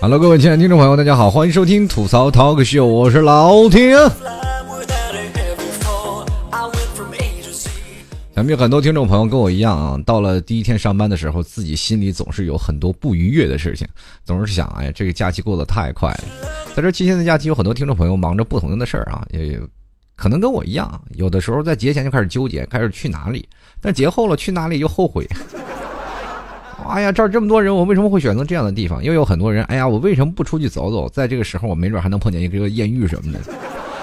Hello， 各位亲爱的听众朋友，大家好，欢迎收听吐槽 Talk Show， 我是老天。咱们有很多听众朋友跟我一样啊，到了第一天上班的时候，自己心里总是有很多不愉悦的事情，总是想，哎，这个假期过得太快了。在这期间的假期，有很多听众朋友忙着不同的事儿啊，也可能跟我一样，有的时候在节前就开始纠结，开始去哪里，但节后了去哪里又后悔。哎呀，这儿这么多人，我为什么会选择这样的地方？因为有很多人，哎呀，我为什么不出去走走？在这个时候，我没准还能碰见一个艳遇什么的。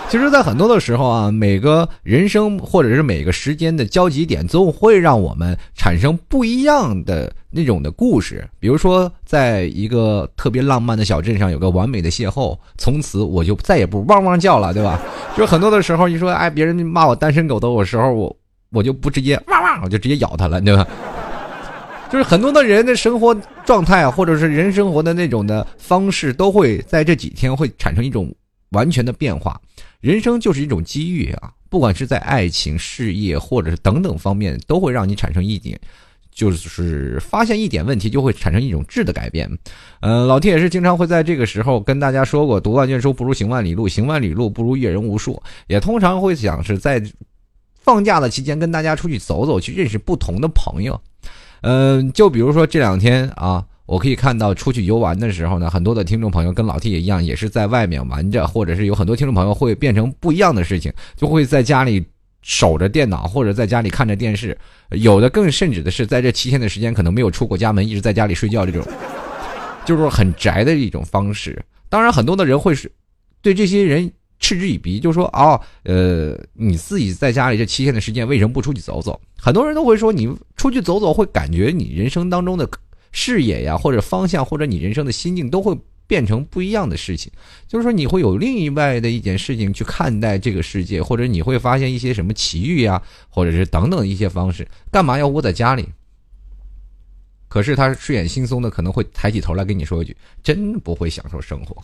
其实，在很多的时候啊，每个人生或者是每个时间的交集点，总会让我们产生不一样的那种的故事。比如说，在一个特别浪漫的小镇上，有个完美的邂逅，从此我就再也不汪汪叫了，对吧？就很多的时候，你说，哎，别人骂我单身狗的我时候，我就不直接汪汪，我就直接咬他了，对吧？就是很多的人的生活状态啊，或者是人生活的那种的方式，都会在这几天会产生一种完全的变化。人生就是一种机遇啊，不管是在爱情、事业或者是等等方面，都会让你产生一点，就是发现一点问题就会产生一种质的改变。老T也是经常会在这个时候跟大家说过，读万卷书不如行万里路，行万里路不如阅人无数，也通常会想是在放假的期间跟大家出去走走，去认识不同的朋友。就比如说这两天啊，我可以看到出去游玩的时候呢，很多的听众朋友跟老 T 也一样，也是在外面玩着，或者是有很多听众朋友会变成不一样的事情，就会在家里守着电脑，或者在家里看着电视，有的更甚至的是在这7天的时间可能没有出过家门，一直在家里睡觉，这种就是很宅的一种方式。当然很多的人会是对这些人嗤之以鼻，就说啊、你自己在家里这7天的时间为什么不出去走走？很多人都会说，你出去走走会感觉你人生当中的视野呀，或者方向，或者你人生的心境都会变成不一样的事情。就是说你会有另外的一件事情去看待这个世界，或者你会发现一些什么奇遇呀，或者是等等一些方式。干嘛要窝在家里？可是他睡眼惺忪的可能会抬起头来跟你说一句，真不会享受生活。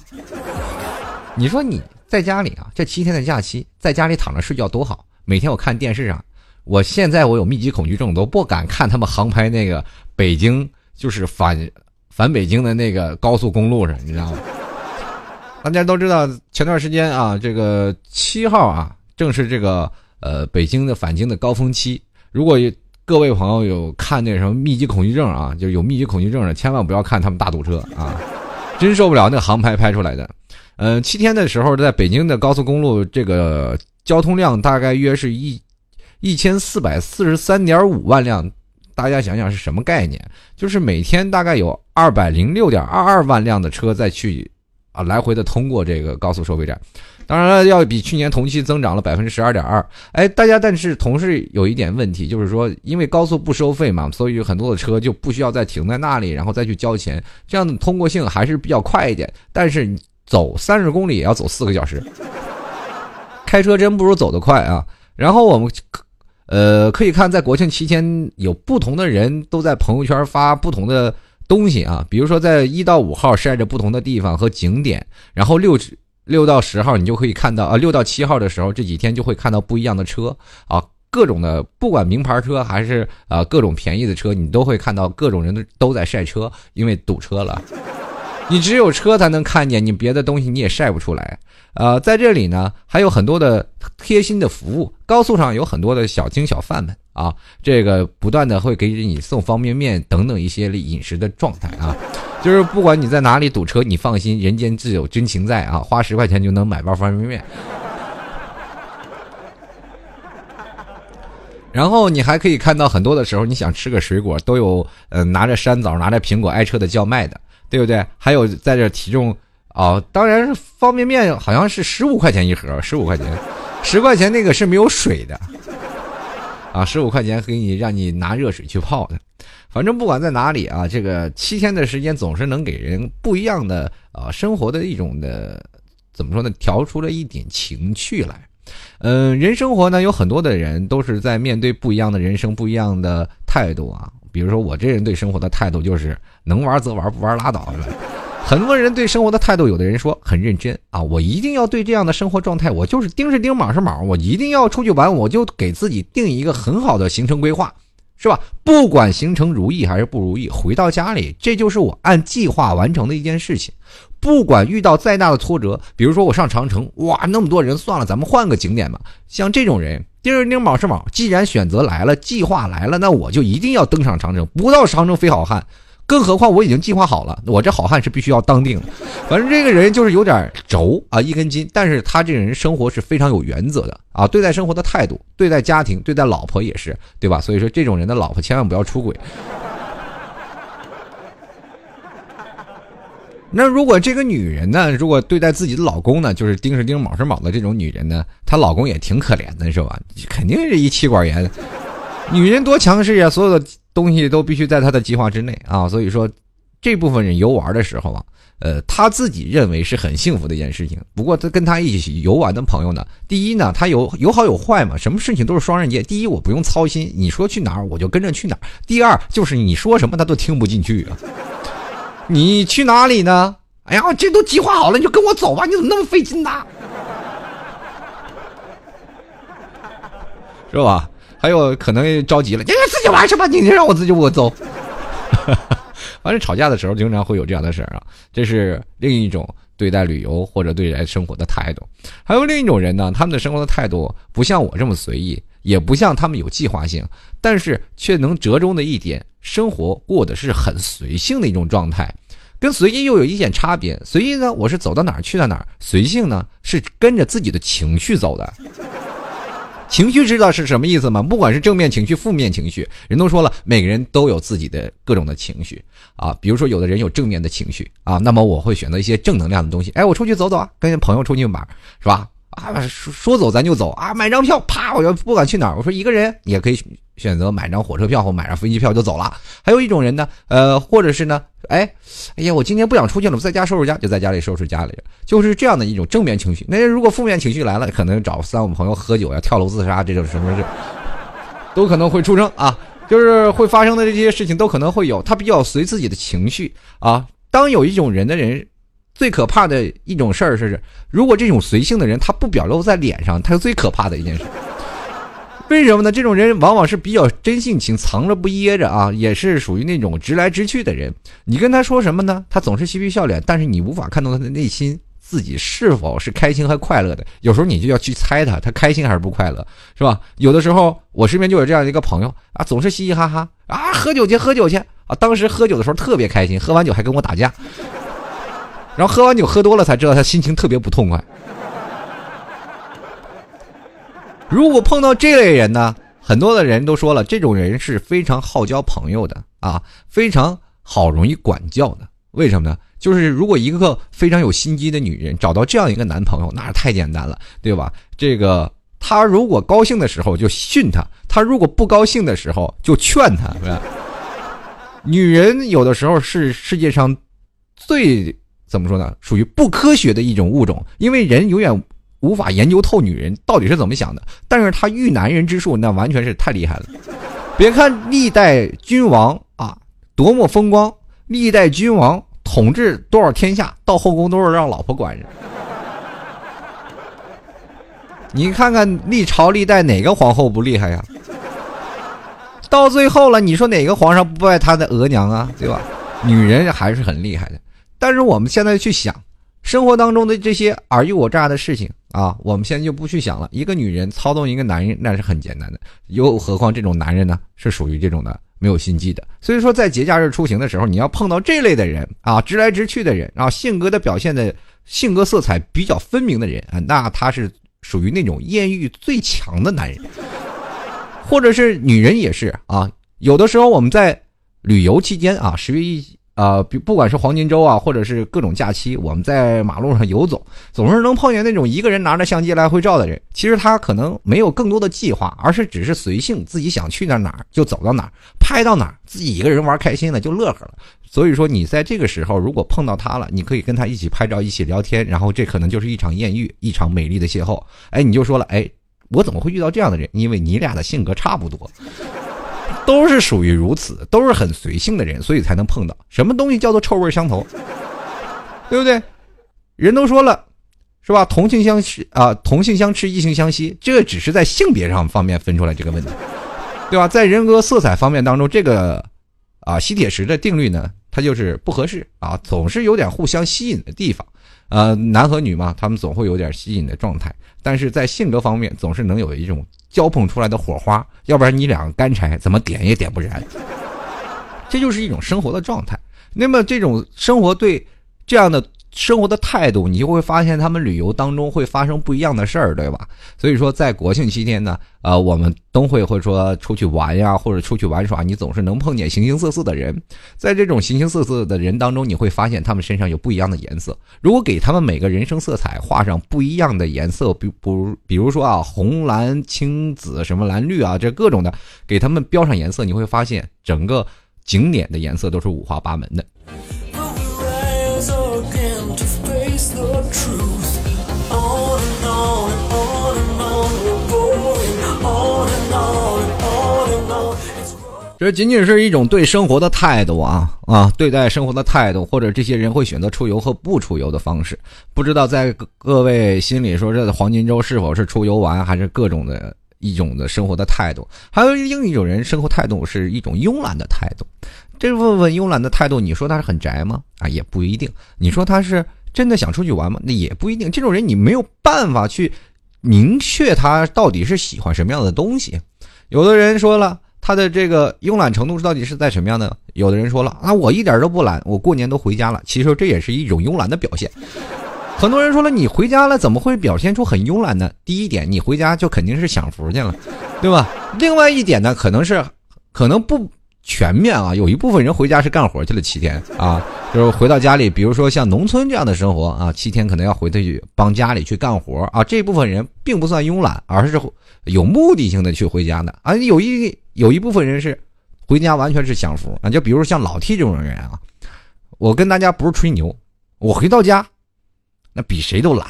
你说你在家里啊，这7天的假期在家里躺着睡觉多好。每天我看电视上，我现在我有密集恐惧症，都不敢看他们航拍那个北京，就是反北京的那个高速公路上，你知道吗？大家都知道前段时间啊，这个7号啊，正是这个北京的返京的高峰期。如果各位朋友有看那什么密集恐惧症啊，就有密集恐惧症的，千万不要看他们大堵车啊，真受不了那航拍拍出来的。7天的时候，在北京的高速公路，这个交通量大概约是 1443.5 万辆。大家想想是什么概念？就是每天大概有 206.22 万辆的车在去啊来回的通过这个高速收费站。当然了，要比去年同期增长了 12.2%。哎，大家，但是同时有一点问题，就是说因为高速不收费嘛，所以很多的车就不需要再停在那里，然后再去交钱，这样的通过性还是比较快一点。但是你走30公里也要走4个小时，开车真不如走得快啊！然后我们可以看，在国庆期间有不同的人都在朋友圈发不同的东西啊，比如说在1到5号晒着不同的地方和景点，然后6到10号你就可以看到啊，6到7号的时候这几天就会看到不一样的车啊，各种的，不管名牌车还是各种便宜的车，你都会看到各种人都在晒车，因为堵车了。你只有车才能看见，你别的东西你也晒不出来。在这里呢，还有很多的贴心的服务，高速上有很多的小经小贩们啊，这个不断的会给你送方便面等等一些饮食的状态啊，就是不管你在哪里堵车，你放心，人间自有真情在啊，花10块钱就能买包方便面。然后你还可以看到很多的时候，你想吃个水果，都有拿着山枣、拿着苹果挨车的叫卖的。对不对？还有在这体重哦，当然方便面好像是15块钱一盒，15块钱，10块钱那个是没有水的啊，15块钱给你让你拿热水去泡的。反正不管在哪里啊，这个7天的时间总是能给人不一样的生活的一种的怎么说呢，调出了一点情趣来。人生活呢，有很多的人都是在面对不一样的人生不一样的态度啊。比如说我这人对生活的态度就是能玩则玩，不玩拉倒了。很多人对生活的态度，有的人说很认真啊，我一定要对这样的生活状态，我就是钉是钉，卯是卯，我一定要出去玩，我就给自己定一个很好的行程规划，是吧？不管行程如意还是不如意，回到家里，这就是我按计划完成的一件事情。不管遇到再大的挫折，比如说我上长城，哇，那么多人，算了，咱们换个景点吧。像这种人，钉是钉，卯是卯，既然选择来了，计划来了，那我就一定要登上长城，不到长城非好汉。更何况我已经计划好了，我这好汉是必须要当定的。反正这个人就是有点轴啊，一根筋，但是他这个人生活是非常有原则的啊，对待生活的态度，对待家庭，对待老婆也是，对吧？所以说这种人的老婆千万不要出轨。那如果这个女人呢，如果对待自己的老公呢，就是钉是钉卯是卯的这种女人呢，她老公也挺可怜的，是吧？肯定是一气管炎。女人多强势啊，所有的东西都必须在他的计划之内啊，所以说这部分人游玩的时候啊，他自己认为是很幸福的一件事情。不过他跟他一起游玩的朋友呢，第一呢，他有好有坏嘛，什么事情都是双刃剑。第一，我不用操心，你说去哪儿我就跟着去哪儿；第二，就是你说什么他都听不进去啊。你去哪里呢？哎呀，这都计划好了，你就跟我走吧，你怎么那么费劲呢？是吧？还有可能着急了，你自己玩什么？你让我自己我走。反正吵架的时候经常会有这样的事儿啊，这是另一种对待旅游或者对待生活的态度。还有另一种人呢，他们的生活的态度不像我这么随意，也不像他们有计划性，但是却能折中的一点，生活过的是很随性的一种状态。跟随意又有一点差别，随意呢，我是走到哪儿去到哪儿，随性呢，是跟着自己的情绪走的。情绪知道是什么意思吗？不管是正面情绪负面情绪，人都说了，每个人都有自己的各种的情绪啊。比如说有的人有正面的情绪啊，那么我会选择一些正能量的东西，哎，我出去走走啊，跟朋友出去玩，是吧？啊，说走咱就走啊，买张票，啪，我就不管去哪儿，我说一个人也可以选择买张火车票或买张飞机票就走了。还有一种人呢，或者是呢，哎呀，我今天不想出去了，我在家收拾家，就在家里收拾家里，就是这样的一种正面情绪。那如果负面情绪来了，可能找三五朋友喝酒呀、跳楼自杀这种什么事，都可能会出生啊，就是会发生的这些事情都可能会有。他比较随自己的情绪啊。当有一种人的人。最可怕的一种事儿是，如果这种随性的人他不表露在脸上，他是最可怕的一件事。为什么呢？这种人往往是比较真性情，藏着不掖着啊，也是属于那种直来直去的人。你跟他说什么呢？他总是嬉皮笑脸，但是你无法看到他的内心自己是否是开心和快乐的。有时候你就要去猜他开心还是不快乐，是吧？有的时候我身边就有这样一个朋友啊，总是嘻嘻哈哈啊，喝酒去啊，当时喝酒的时候特别开心，喝完酒还跟我打架。然后喝完酒喝多了才知道他心情特别不痛快。如果碰到这类人呢，很多的人都说了，这种人是非常好交朋友的啊，非常好容易管教的。为什么呢？就是如果一个非常有心机的女人找到这样一个男朋友，那太简单了，对吧？这个他如果高兴的时候就训他，他如果不高兴的时候就劝他，是吧？女人有的时候是世界上最怎么说呢？属于不科学的一种物种，因为人永远无法研究透女人到底是怎么想的。但是他驭男人之术，那完全是太厉害了。别看历代君王啊，多么风光，历代君王统治多少天下，到后宫都是让老婆管着。你看看历朝历代哪个皇后不厉害呀？到最后了，你说哪个皇上不爱他的额娘啊？对吧？女人还是很厉害的。但是我们现在去想生活当中的这些尔虞我诈的事情啊，我们现在就不去想了。一个女人操纵一个男人那是很简单的，又何况这种男人呢，是属于这种的没有心机的。所以说在节假日出行的时候，你要碰到这类的人啊，直来直去的人啊，性格的表现的性格色彩比较分明的人啊，那他是属于那种艳遇最强的男人。或者是女人也是啊，有的时候我们在旅游期间啊，不管是黄金周啊，或者是各种假期，我们在马路上游走，总是能碰见那种一个人拿着相机来回照的人。其实他可能没有更多的计划，而是只是随性，自己想去哪儿就走到哪儿，拍到哪儿，自己一个人玩开心了就乐呵了。所以说你在这个时候如果碰到他了，你可以跟他一起拍照，一起聊天，然后这可能就是一场艳遇，一场美丽的邂逅。哎，你就说了，哎，我怎么会遇到这样的人？因为你俩的性格差不多。都是属于如此，都是很随性的人，所以才能碰到。什么东西叫做臭味相投？对不对？人都说了，是吧？同性相斥，异性相吸，这个只是在性别上方面分出来这个问题，对吧？在人格色彩方面当中，这个吸铁石的定律呢，它就是不合适啊，总是有点互相吸引的地方。男和女嘛，他们总会有点吸引的状态，但是在性格方面总是能有一种交碰出来的火花，要不然你俩干柴怎么点也点不燃。这就是一种生活的状态。那么这种生活，对这样的生活的态度，你就会发现他们旅游当中会发生不一样的事儿，对吧？所以说在国庆期间呢，我们都会说出去玩呀，或者出去玩耍，你总是能碰见形形色色的人。在这种形形色色的人当中，你会发现他们身上有不一样的颜色。如果给他们每个人生色彩画上不一样的颜色，比如说红蓝青紫什么蓝绿啊，这各种的给他们标上颜色，你会发现整个景点的颜色都是五花八门的。这仅仅是一种对生活的态度啊，对待生活的态度，或者这些人会选择出游和不出游的方式。不知道在各位心里说，这黄金周是否是出游玩，还是各种的一种的生活的态度？还有另一种人生活态度是一种慵懒的态度。这部分慵懒的态度，你说他是很宅吗？啊，也不一定。你说他是真的想出去玩吗？那也不一定。这种人你没有办法去明确他到底是喜欢什么样的东西。有的人说了，他的这个慵懒程度到底是在什么样的？有的人说了啊，我一点都不懒，我过年都回家了。其实这也是一种慵懒的表现。很多人说了，你回家了怎么会表现出很慵懒呢？第一点，你回家就肯定是享福去了，对吧？另外一点呢，可能不全面啊，有一部分人回家是干活去了7天啊，就是回到家里，比如说像农村这样的生活啊，7天可能要回去帮家里去干活啊，这部分人并不算慵懒，而是有目的性的去回家的啊。有一部分人是回家完全是享福啊，就比如像老 T 这种人啊，我跟大家不是吹牛，我回到家那比谁都懒，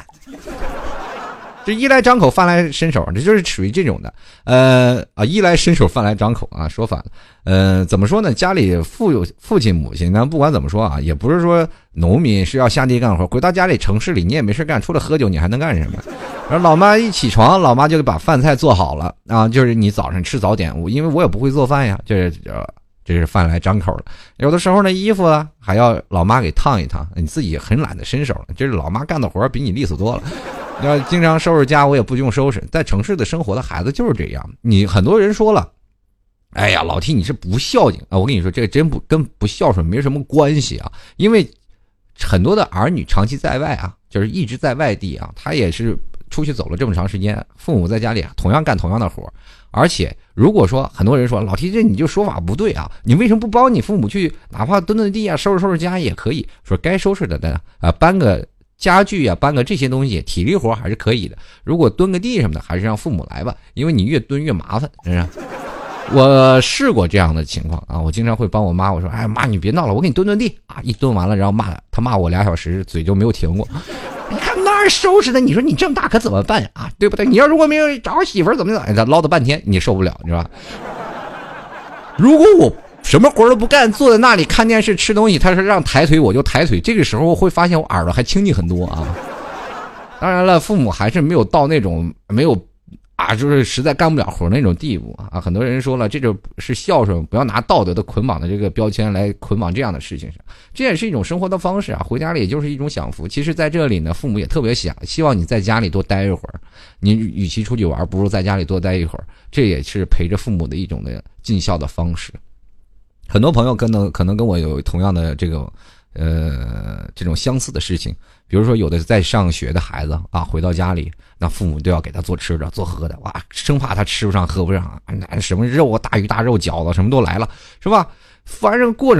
这衣来张口饭来伸手，这就是属于这种的，衣来伸手饭来张口啊，说反了，怎么说呢？家里父亲母亲呢，不管怎么说啊，也不是说农民是要下地干活，回到家里城市里你也没事干，除了喝酒你还能干什么？然后老妈一起床，老妈就把饭菜做好了啊，就是你早上吃早点，因为我也不会做饭呀，这是饭来张口了。有的时候呢，衣服啊还要老妈给烫一烫，你自己很懒得伸手了，这是老妈干的活比你利索多了。要经常收拾家，我也不用收拾。在城市的生活的孩子就是这样。你很多人说了，哎呀，老 T 你是不孝敬啊！我跟你说，这个真跟不孝顺没什么关系啊，因为很多的儿女长期在外啊，就是一直在外地啊，他也是出去走了这么长时间，父母在家里同样干同样的活。而且如果说很多人说老 T 这你就说法不对啊，你为什么不帮你父母去哪怕蹲地啊，收拾收拾家也可以，说该收拾的呢啊，搬个家具啊，搬个这些东西，体力活还是可以的。如果蹲个地什么的，还是让父母来吧，因为你越蹲越麻烦，是吧？我试过这样的情况啊，我经常会帮我妈，我说哎妈你别闹了，我给你蹲蹲地啊，一蹲完了然后她骂我2小时，嘴就没有停过。你看那儿收拾的，你说你这么大可怎么办呀？啊，对不对？你要如果没有找媳妇儿怎么唠叨半天，你受不了，是吧？如果我什么活都不干，坐在那里看电视吃东西，他说让抬腿我就抬腿，这个时候我会发现我耳朵还清静很多啊。当然了，父母还是没有到那种没有啊，就是实在干不了活那种地步啊。很多人说了，这就是孝顺，不要拿道德的捆绑的这个标签来捆绑这样的事情上，这也是一种生活的方式啊。回家里也就是一种享福。其实在这里呢，父母也特别希望你在家里多待一会儿，你与其出去玩，不如在家里多待一会儿，这也是陪着父母的一种的尽孝的方式。很多朋友可能跟我有同样的这个这种相似的事情，比如说有的在上学的孩子啊，回到家里，那父母都要给他做吃的做喝的，哇，生怕他吃不上喝不上，什么肉啊，大鱼大肉饺子什么都来了，是吧？反正过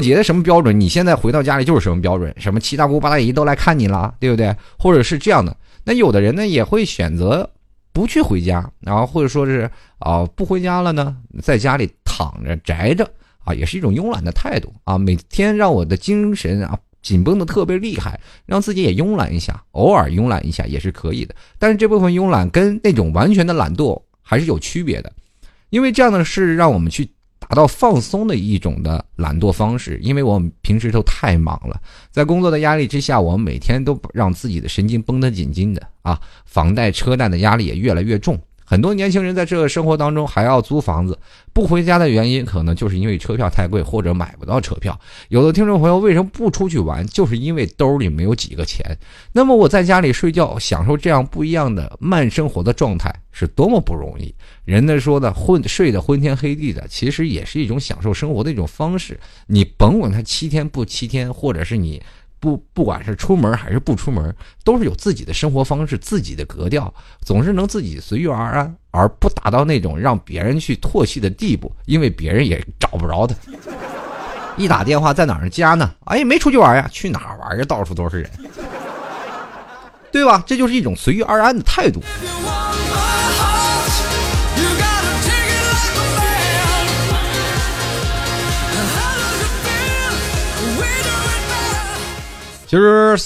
节的什么标准，你现在回到家里就是什么标准，什么七大姑八大姨都来看你了，对不对？或者是这样的。那有的人呢也会选择不去回家，然后或者说是不回家了呢，在家里躺着宅着啊，也是一种慵懒的态度啊。每天让我的精神啊紧绷的特别厉害，让自己也慵懒一下，偶尔慵懒一下也是可以的。但是这部分慵懒跟那种完全的懒惰还是有区别的，因为这样的是让我们去打到放松的一种的懒惰方式，因为我们平时都太忙了，在工作的压力之下，我们每天都让自己的神经绷得紧紧的啊，房贷车贷的压力也越来越重。很多年轻人在这个生活当中还要租房子，不回家的原因可能就是因为车票太贵或者买不到车票。有的听众朋友为什么不出去玩，就是因为兜里没有几个钱。那么我在家里睡觉，享受这样不一样的慢生活的状态是多么不容易。人家说的睡得昏天黑地的，其实也是一种享受生活的一种方式。你甭管它7天不7天，或者是你不管是出门还是不出门，都是有自己的生活方式，自己的格调，总是能自己随遇而安，而不达到那种让别人去唾弃的地步，因为别人也找不着他。一打电话在哪儿家呢？哎，没出去玩呀，去哪儿玩呀？到处都是人，对吧？这就是一种随遇而安的态度。其实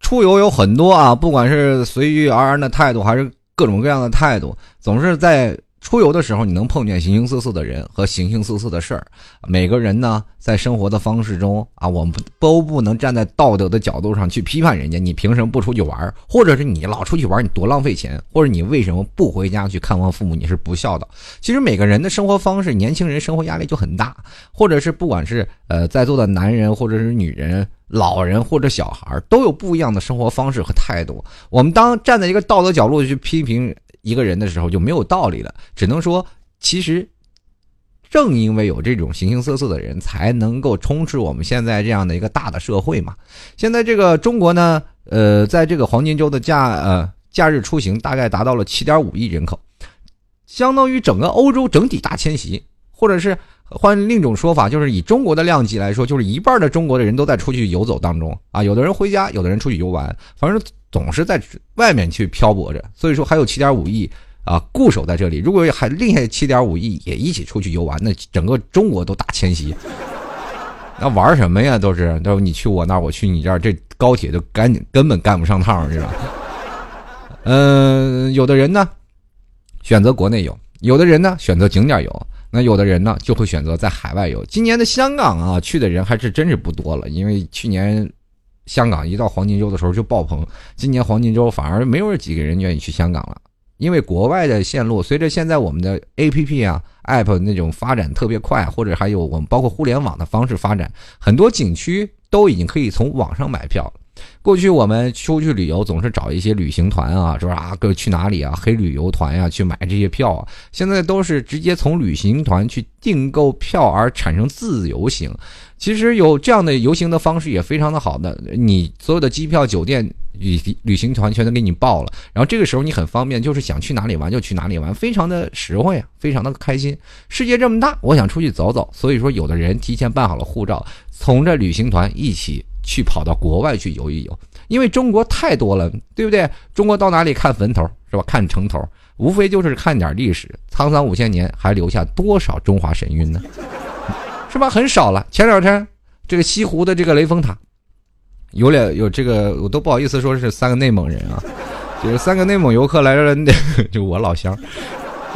出游有很多啊，不管是随遇而安的态度还是各种各样的态度，总是在出游的时候你能碰见形形色色的人和形形色色的事儿。每个人呢在生活的方式中啊，我们都不能站在道德的角度上去批判人家，你凭什么不出去玩，或者是你老出去玩你多浪费钱，或者你为什么不回家去看望父母，你是不孝道。其实每个人的生活方式，年轻人生活压力就很大，或者是不管是在座的男人或者是女人，老人或者小孩都有不一样的生活方式和态度。我们当站在一个道德角度去批评一个人的时候就没有道理了，只能说其实正因为有这种形形色色的人才能够充斥我们现在这样的一个大的社会嘛。现在这个中国呢在这个黄金周的假日出行大概达到了 7.5 亿人口，相当于整个欧洲整体大迁徙，或者是换另一种说法，就是以中国的量级来说，就是一半的中国的人都在出去游走当中啊，有的人回家，有的人出去游玩，反正总是在外面去漂泊着。所以说还有 7.5 亿啊固守在这里，如果还另外 7.5 亿也一起出去游玩，那整个中国都大迁徙。那玩什么呀，都是你去我那儿，我去你这儿，这高铁就根本干不上趟，是吧？有的人呢选择国内游，有的人呢选择景点游。那有的人呢就会选择在海外游。今年的香港啊，去的人还是真是不多了，因为去年香港一到黄金周的时候就爆棚，今年黄金周反而没有几个人愿意去香港了，因为国外的线路随着现在我们的 APP 啊 App 那种发展特别快，或者还有我们包括互联网的方式发展，很多景区都已经可以从网上买票了。过去我们出去旅游总是找一些旅行团啊，说啊各去哪里啊，黑旅游团呀、去买这些票啊。现在都是直接从旅行团去订购票而产生自由行。其实有这样的游行的方式也非常的好的，你所有的机票、酒店、旅行团全都给你报了，然后这个时候你很方便，就是想去哪里玩就去哪里玩，非常的实惠啊，非常的开心。世界这么大，我想出去走走，所以说有的人提前办好了护照，从这旅行团一起去跑到国外去游一游，因为中国太多了，对不对？中国到哪里看坟头是吧？看城头，无非就是看点历史。沧桑5000年还留下多少中华神韵呢？是吧？很少了。前两天这个西湖的这个雷峰塔，有这个我都不好意思说是三个内蒙人啊，就是三个内蒙游客来了，就我老乡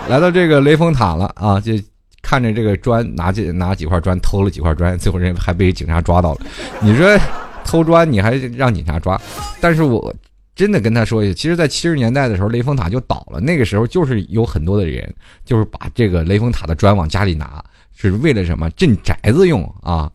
来到这个雷峰塔了啊，就看着这个砖，拿几块砖偷了几块砖，最后人还被警察抓到了。你说偷砖你还让警察抓？但是我真的跟他说一下，其实在70年代的时候雷峰塔就倒了，那个时候就是有很多的人就是把这个雷峰塔的砖往家里拿，是为了什么？镇宅子用啊。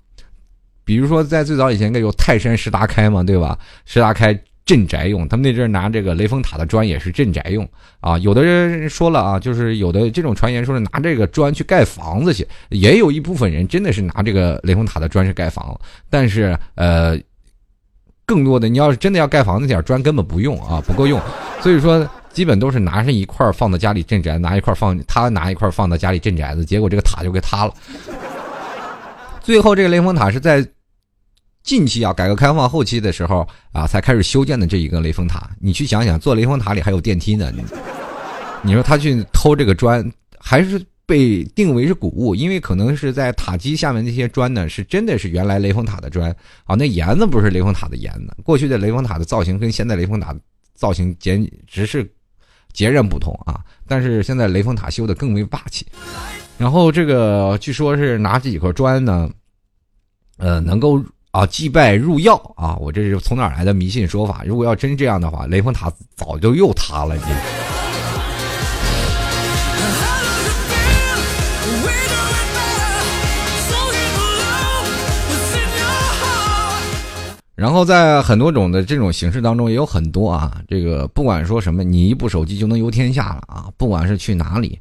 比如说在最早以前有泰山石达开嘛，对吧？石达开镇宅用，他们那阵拿这个雷峰塔的砖也是镇宅用啊。有的人说了啊，就是有的这种传言说是拿这个砖去盖房子去，也有一部分人真的是拿这个雷峰塔的砖去盖房子，但是更多的你要是真的要盖房子，那点砖根本不用啊，不够用，所以说基本都是拿上一块放到家里镇宅，拿一块放到家里镇宅子，结果这个塔就给塌了。最后这个雷峰塔是在近期啊，改革开放后期的时候啊，才开始修建的这一个雷峰塔。你去想想，做雷峰塔里还有电梯呢，你说他去偷这个砖，还是被定为是古物，因为可能是在塔基下面那些砖呢，是真的是原来雷峰塔的砖啊，那檐子不是雷峰塔的檐子。过去的雷峰塔的造型跟现在雷峰塔的造型简直是截然不同啊。但是现在雷峰塔修的更为霸气。然后这个据说是拿几块砖呢，能够啊祭拜入药啊，我这是从哪来的迷信说法？如果要真这样的话，雷峰塔早就又塌了。然后在很多种的这种形式当中也有很多啊，这个不管说什么，你一部手机就能游天下了啊，不管是去哪里，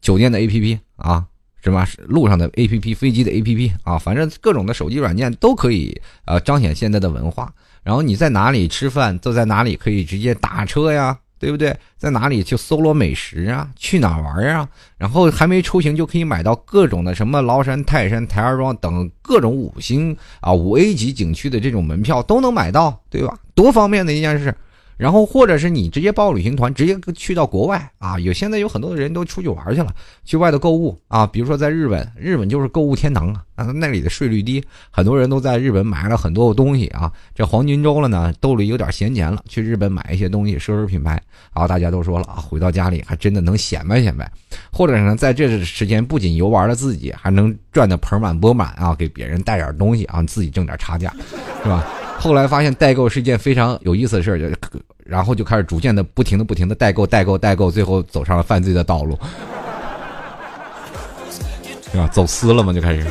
酒店的 APP 啊，什么路上的 APP， 飞机的 APP 啊，反正各种的手机软件都可以彰显现在的文化。然后你在哪里吃饭就在哪里可以直接打车呀，对不对？在哪里去搜罗美食啊，去哪玩啊，然后还没出行就可以买到各种的什么崂山、泰山、台儿庄等各种五星啊5A 级景区的这种门票都能买到，对吧？多方便的一件事。然后或者是你直接报旅行团直接去到国外啊，现在有很多的人都出去玩去了，去外头购物啊，比如说在日本，日本就是购物天堂啊，那里的税率低，很多人都在日本买了很多的东西啊，这黄金周了呢，兜里有点闲钱了，去日本买一些东西奢侈品牌啊，大家都说了啊，回到家里还真的能显摆显摆，或者是呢在这时间不仅游玩了自己，还能赚得盆满钵满啊，给别人带点东西啊，自己挣点差价，是吧？后来发现代购是一件非常有意思的事儿，然后就开始逐渐的不停的代购，最后走上了犯罪的道路，对吧？走私了嘛，就开始。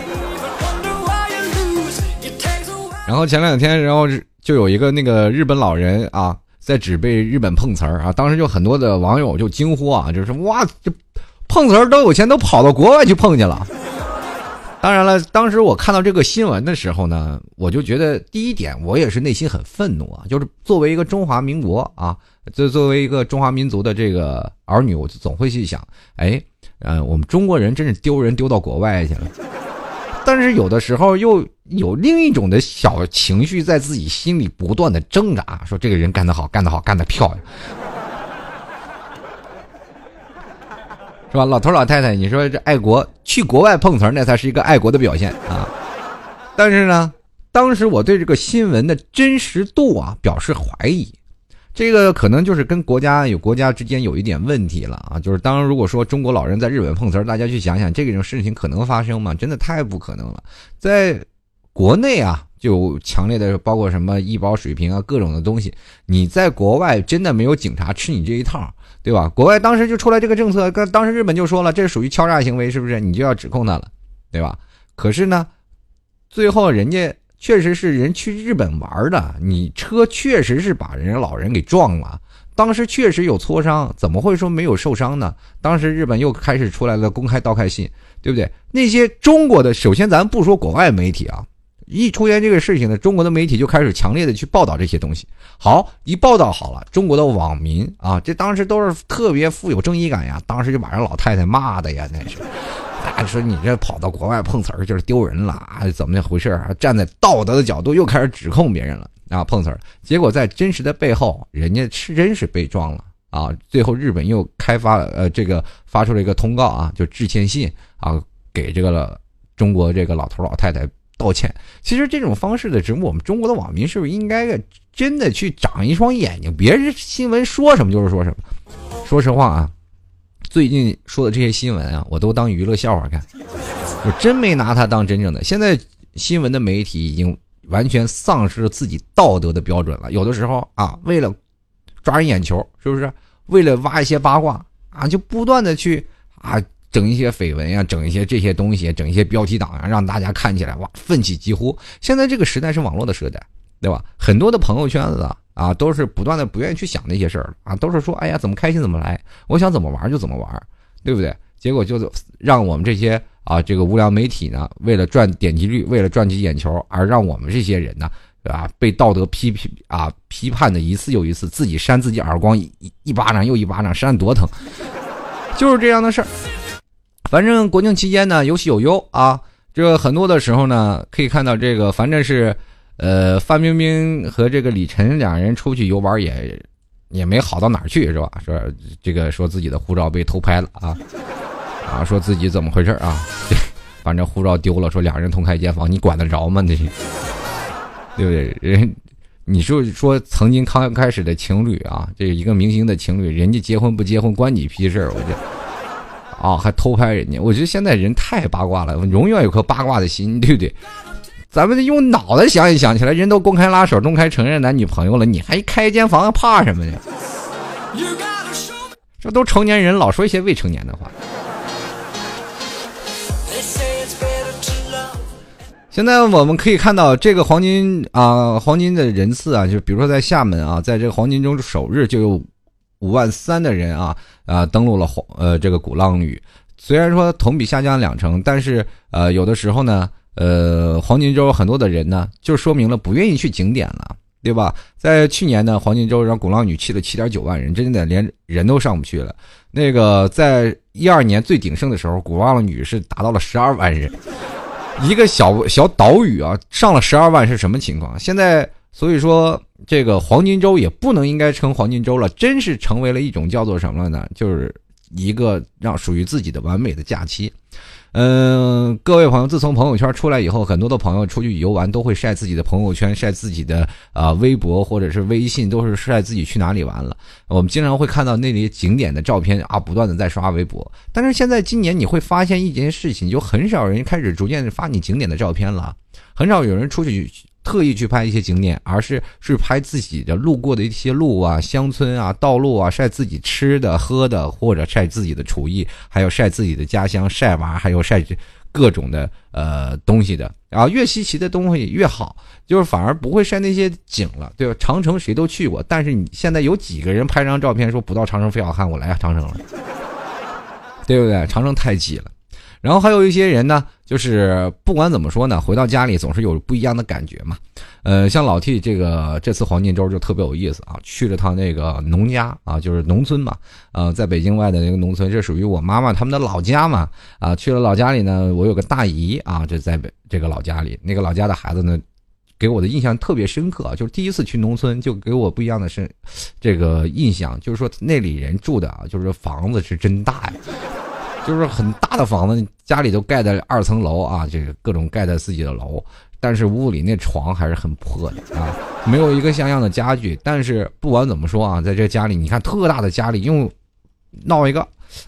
然后前两天，然后就有一个那个日本老人啊，在只被日本碰瓷儿啊，当时就很多的网友就惊呼啊，就是哇，这碰瓷儿都有钱，都跑到国外去碰去了。当然了，当时我看到这个新闻的时候呢，我就觉得第一点，我也是内心很愤怒啊，就是作为一个中华民国啊，就作为一个中华民族的这个儿女，我就总会去想，我们中国人真是丢人丢到国外去了。但是有的时候又有另一种的小情绪在自己心里不断的挣扎，说这个人干得好，干得漂亮。是吧？老头老太太，你说这爱国去国外碰瓷儿，那才是一个爱国的表现啊！但是呢，当时我对这个新闻的真实度啊表示怀疑，这个可能就是跟国家之间有一点问题了啊。就是当然，如果说中国老人在日本碰瓷儿，大家去想想，这种事情可能发生吗？真的太不可能了。在国内啊，就强烈的包括什么医保水平啊，各种的东西，你在国外真的没有警察吃你这一套。对吧？国外当时就出来这个政策，当时日本就说了，这属于敲诈行为，是不是？你就要指控他了，对吧？可是呢，最后人家确实是人去日本玩的，你车确实是把人家老人给撞了，当时确实有挫伤，怎么会说没有受伤呢？当时日本又开始出来了公开道歉信，对不对？那些中国的，首先咱不说国外媒体啊，一出现这个事情呢，中国的媒体就开始强烈的去报道这些东西。好，一报道好了，中国的网民啊，这当时都是特别富有正义感呀，当时就把人老太太骂的呀，那是，说你这跑到国外碰瓷儿就是丢人了啊，怎么回事啊？站在道德的角度又开始指控别人了啊，碰瓷儿。结果在真实的背后，人家是真是被撞了啊。最后日本又发出了一个通告啊，就致歉信啊，给这个中国这个老头老太太。道歉，其实这种方式的植物，我们中国的网民是不是应该真的去长一双眼睛？别人新闻说什么就是说什么。说实话啊，最近说的这些新闻啊，我都当娱乐笑话看，我真没拿它当真正的。现在新闻的媒体已经完全丧失了自己道德的标准了。有的时候啊，为了抓人眼球，是不是？为了挖一些八卦啊，就不断的去啊。整一些绯闻呀，整一些这些东西，整一些标题党啊，让大家看起来哇奋起疾呼。现在这个时代是网络的时代，对吧？很多的朋友圈子啊，都是不断的不愿意去想那些事儿啊，都是说哎呀怎么开心怎么来，我想怎么玩就怎么玩，对不对？结果就让我们这些啊这个无良媒体呢，为了赚点击率，为了赚取眼球，而让我们这些人呢啊被道德批判的一次又一次，自己扇自己耳光一巴掌又一巴掌，扇多疼，就是这样的事儿。反正国庆期间呢，有喜有忧啊。这很多的时候呢，可以看到这个，反正是，范冰冰和这个李晨两人出去游玩也没好到哪儿去，是吧？说这个说自己的护照被偷拍了啊，说自己怎么回事啊？反正护照丢了，说两人同开一间房，你管得着吗？那些，对不对？人你就说曾经刚开始的情侣啊，这一个明星的情侣，人家结婚不结婚关你屁事儿，我就还偷拍人家，我觉得现在人太八卦了，永远有颗八卦的心，对不对？咱们用脑袋想一想起来，人都公开拉手，公开承认男女朋友了，你还开一间房怕什么呢？这都成年人，老说一些未成年的话。现在我们可以看到这个黄金的人次啊，就比如说在厦门啊，在这个黄金周首日就有53000的人啊登陆了这个鼓浪屿。虽然说同比下降20%，但是有的时候呢黄金周很多的人呢就说明了不愿意去景点了，对吧？在去年呢黄金周让鼓浪屿去了 7.9 万人，真的连人都上不去了。那个在12年最鼎盛的时候，鼓浪屿是达到了12万人。一个小岛屿啊上了12万是什么情况？现在所以说这个黄金周也不能应该称黄金周了，真是成为了一种叫做什么了呢？就是一个让属于自己的完美的假期。各位朋友，自从朋友圈出来以后，很多的朋友出去游玩都会晒自己的朋友圈，晒自己的微博或者是微信，都是晒自己去哪里玩了。我们经常会看到那里景点的照片啊，不断的在刷微博。但是现在今年你会发现一件事情，就很少人开始逐渐发你景点的照片了，很少有人出去特意去拍一些景点，而是拍自己的路过的一些路啊、乡村啊、道路啊，晒自己吃的、喝的，或者晒自己的厨艺，还有晒自己的家乡、晒娃，还有晒各种的东西的。啊，越稀奇的东西越好，就是反而不会晒那些景了，对吧？长城谁都去过，但是你现在有几个人拍张照片说不到长城非要喊我来长城了，对不对？长城太挤了。然后还有一些人呢，就是不管怎么说呢，回到家里总是有不一样的感觉嘛。像老 T 这次黄金周就特别有意思啊，去了趟那个农家啊，就是农村嘛，在北京外的那个农村，这属于我妈妈他们的老家嘛，啊，去了老家里呢，我有个大姨啊，就在这个老家里，那个老家的孩子呢，给我的印象特别深刻啊，就是第一次去农村就给我不一样的是这个印象，就是说那里人住的啊，就是房子是真大呀。就是很大的房子，家里都盖在2层楼啊，这个各种盖在自己的楼，但是屋里那床还是很破的啊，没有一个像样的家具。但是不管怎么说啊，在这家里，你看特大的家里用闹一个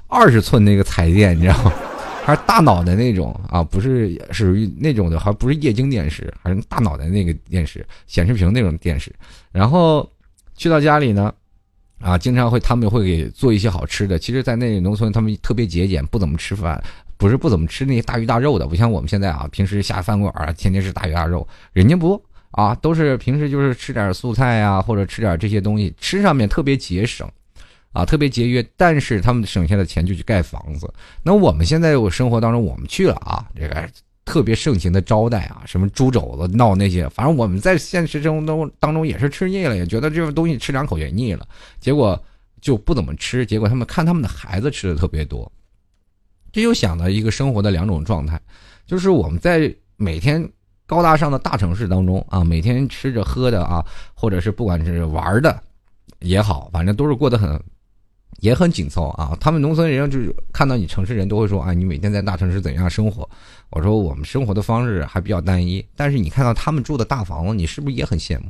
20寸那个彩电，你知道吗？还是大脑袋那种啊，不是属于那种的，还不是液晶电视，还是大脑袋那个电视，显示屏那种电视。然后去到家里呢。啊，经常他们会给做一些好吃的。其实，在那个农村，他们特别节俭，不怎么吃饭，不是不怎么吃那些大鱼大肉的。不像我们现在啊，平时下饭馆啊，天天是大鱼大肉。人家不啊，都是平时就是吃点素菜啊，或者吃点这些东西，吃上面特别节省，啊，特别节约。但是他们省下的钱就去盖房子。那我们现在我生活当中，我们去了啊，这个特别盛情的招待啊，什么猪肘子闹那些，反正我们在现实生活当中也是吃腻了，也觉得这个东西吃2口也腻了，结果就不怎么吃。结果他们看他们的孩子吃的特别多，这就想到一个生活的两种状态，就是我们在每天高大上的大城市当中啊，每天吃着喝的啊，或者是不管是玩的也好，反正都是过得也很紧凑啊，他们农村人就是看到你城市人都会说啊，你每天在大城市怎样生活？我说我们生活的方式还比较单一，但是你看到他们住的大房子，你是不是也很羡慕？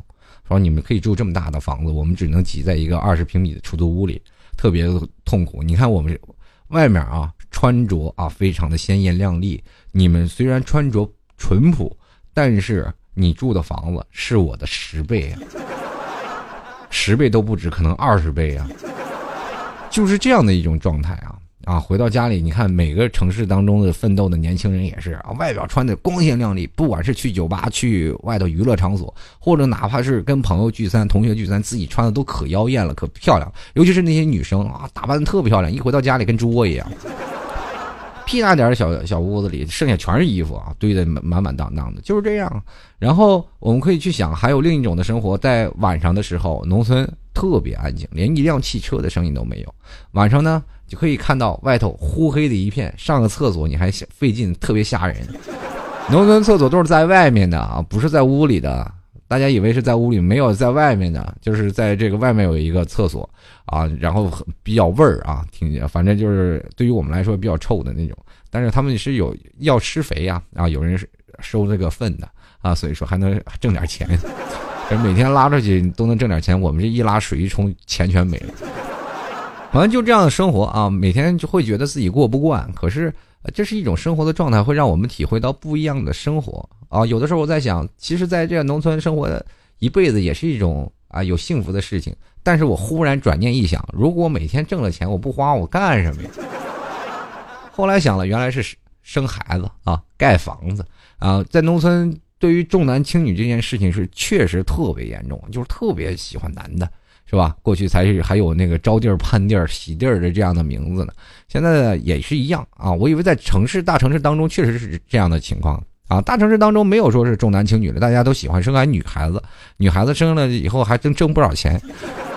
说你们可以住这么大的房子，我们只能挤在一个20平米的出租屋里，特别痛苦。你看我们外面啊，穿着啊非常的鲜艳亮丽，你们虽然穿着淳朴，但是你住的房子是我的10倍啊，10倍都不止，可能20倍啊。就是这样的一种状态啊！回到家里，你看每个城市当中的奋斗的年轻人也是啊，外表穿的光鲜亮丽，不管是去酒吧、去外头娱乐场所，或者哪怕是跟朋友聚餐、同学聚餐，自己穿的都可妖艳了、可漂亮。尤其是那些女生啊，打扮的特别漂亮，一回到家里跟猪窝一样。屁大点小屋子里，剩下全是衣服啊，堆得满满当当的，就是这样。然后我们可以去想，还有另一种的生活，在晚上的时候，农村特别安静，连一辆汽车的声音都没有。晚上呢，就可以看到外头呼黑的一片，上个厕所你还费劲，特别吓人。农村厕所都是在外面的啊，不是在屋里的。大家以为是在屋里，没有，在外面的，就是在这个外面有一个厕所啊，然后比较味儿啊，反正就是对于我们来说比较臭的那种，但是他们是有要施肥啊，有人是收这个粪的啊，所以说还能挣点钱。每天拉出去都能挣点钱，我们这一拉水一冲钱全没了。反正就这样的生活啊，每天就会觉得自己过不惯，可是这是一种生活的状态，会让我们体会到不一样的生活啊。有的时候我在想，其实在这个农村生活的一辈子也是一种啊有幸福的事情，但是我忽然转念一想，如果每天挣了钱我不花我干什么呀？后来想了，原来是生孩子啊，盖房子啊。在农村对于重男轻女这件事情是确实特别严重，就是特别喜欢男的，是吧？过去才是还有那个招弟儿、盼弟儿、喜弟儿的这样的名字呢，现在也是一样啊。我以为在城市、大城市当中确实是这样的情况啊，大城市当中没有说是重男轻女的，大家都喜欢生个女孩子，女孩子生了以后还真挣不少钱。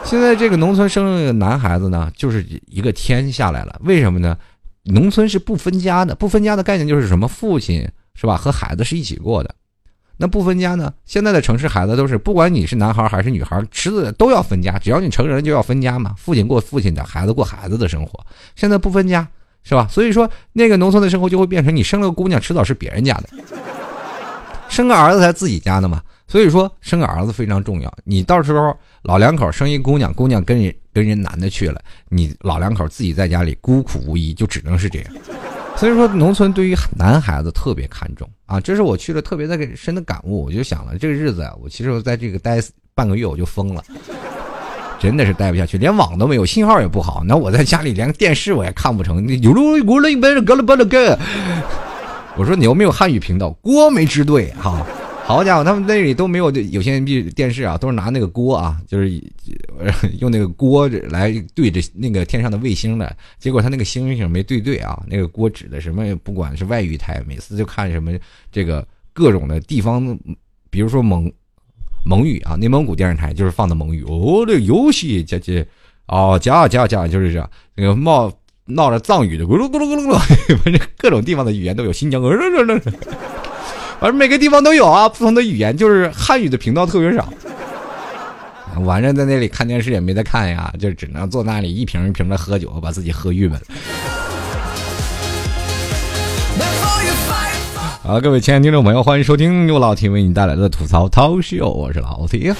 现在这个农村生个男孩子呢，就是一个天下来了，为什么呢？农村是不分家的，不分家的概念就是什么？父亲是吧和孩子是一起过的。那不分家呢？现在的城市孩子都是，不管你是男孩还是女孩，侄子都要分家，只要你成人就要分家嘛，父亲过父亲的，孩子过孩子的生活。现在不分家，是吧？所以说，那个农村的生活就会变成，你生了个姑娘，迟早是别人家的，生个儿子才自己家的嘛。所以说，生个儿子非常重要。你到时候老两口生一姑娘，姑娘跟人男的去了，你老两口自己在家里孤苦无依，就只能是这样。所以说农村对于男孩子特别看重啊，这是我去了特别的深的感悟。我就想了，这个日子啊，我其实在这个待半个月我就疯了，真的是待不下去，连网都没有，信号也不好，那我在家里连电视我也看不成。我说你有没有汉语频道？锅没支队哈，好家伙，他们那里都没有，有些电视啊都是拿那个锅啊，就是用那个锅来对着那个天上的卫星的，结果他那个星星没对啊，那个锅指的什么，不管是外语台，每次就看什么这个各种的地方，比如说蒙语啊，内蒙古电视台就是放的蒙语，哦，这个游戏加就是这样，那个闹着藏语的咕噜咕噜咕噜咕噜，各种地方的语言都有，新疆而每个地方都有啊，不同的语言，就是汉语的频道特别少。晚上在那里看电视也没得看呀，就只能坐那里一瓶一瓶的喝酒，把自己喝郁闷。好，各位亲爱的听众朋友，欢迎收听由老 T 为你带来的吐槽涛秀，我是老 T。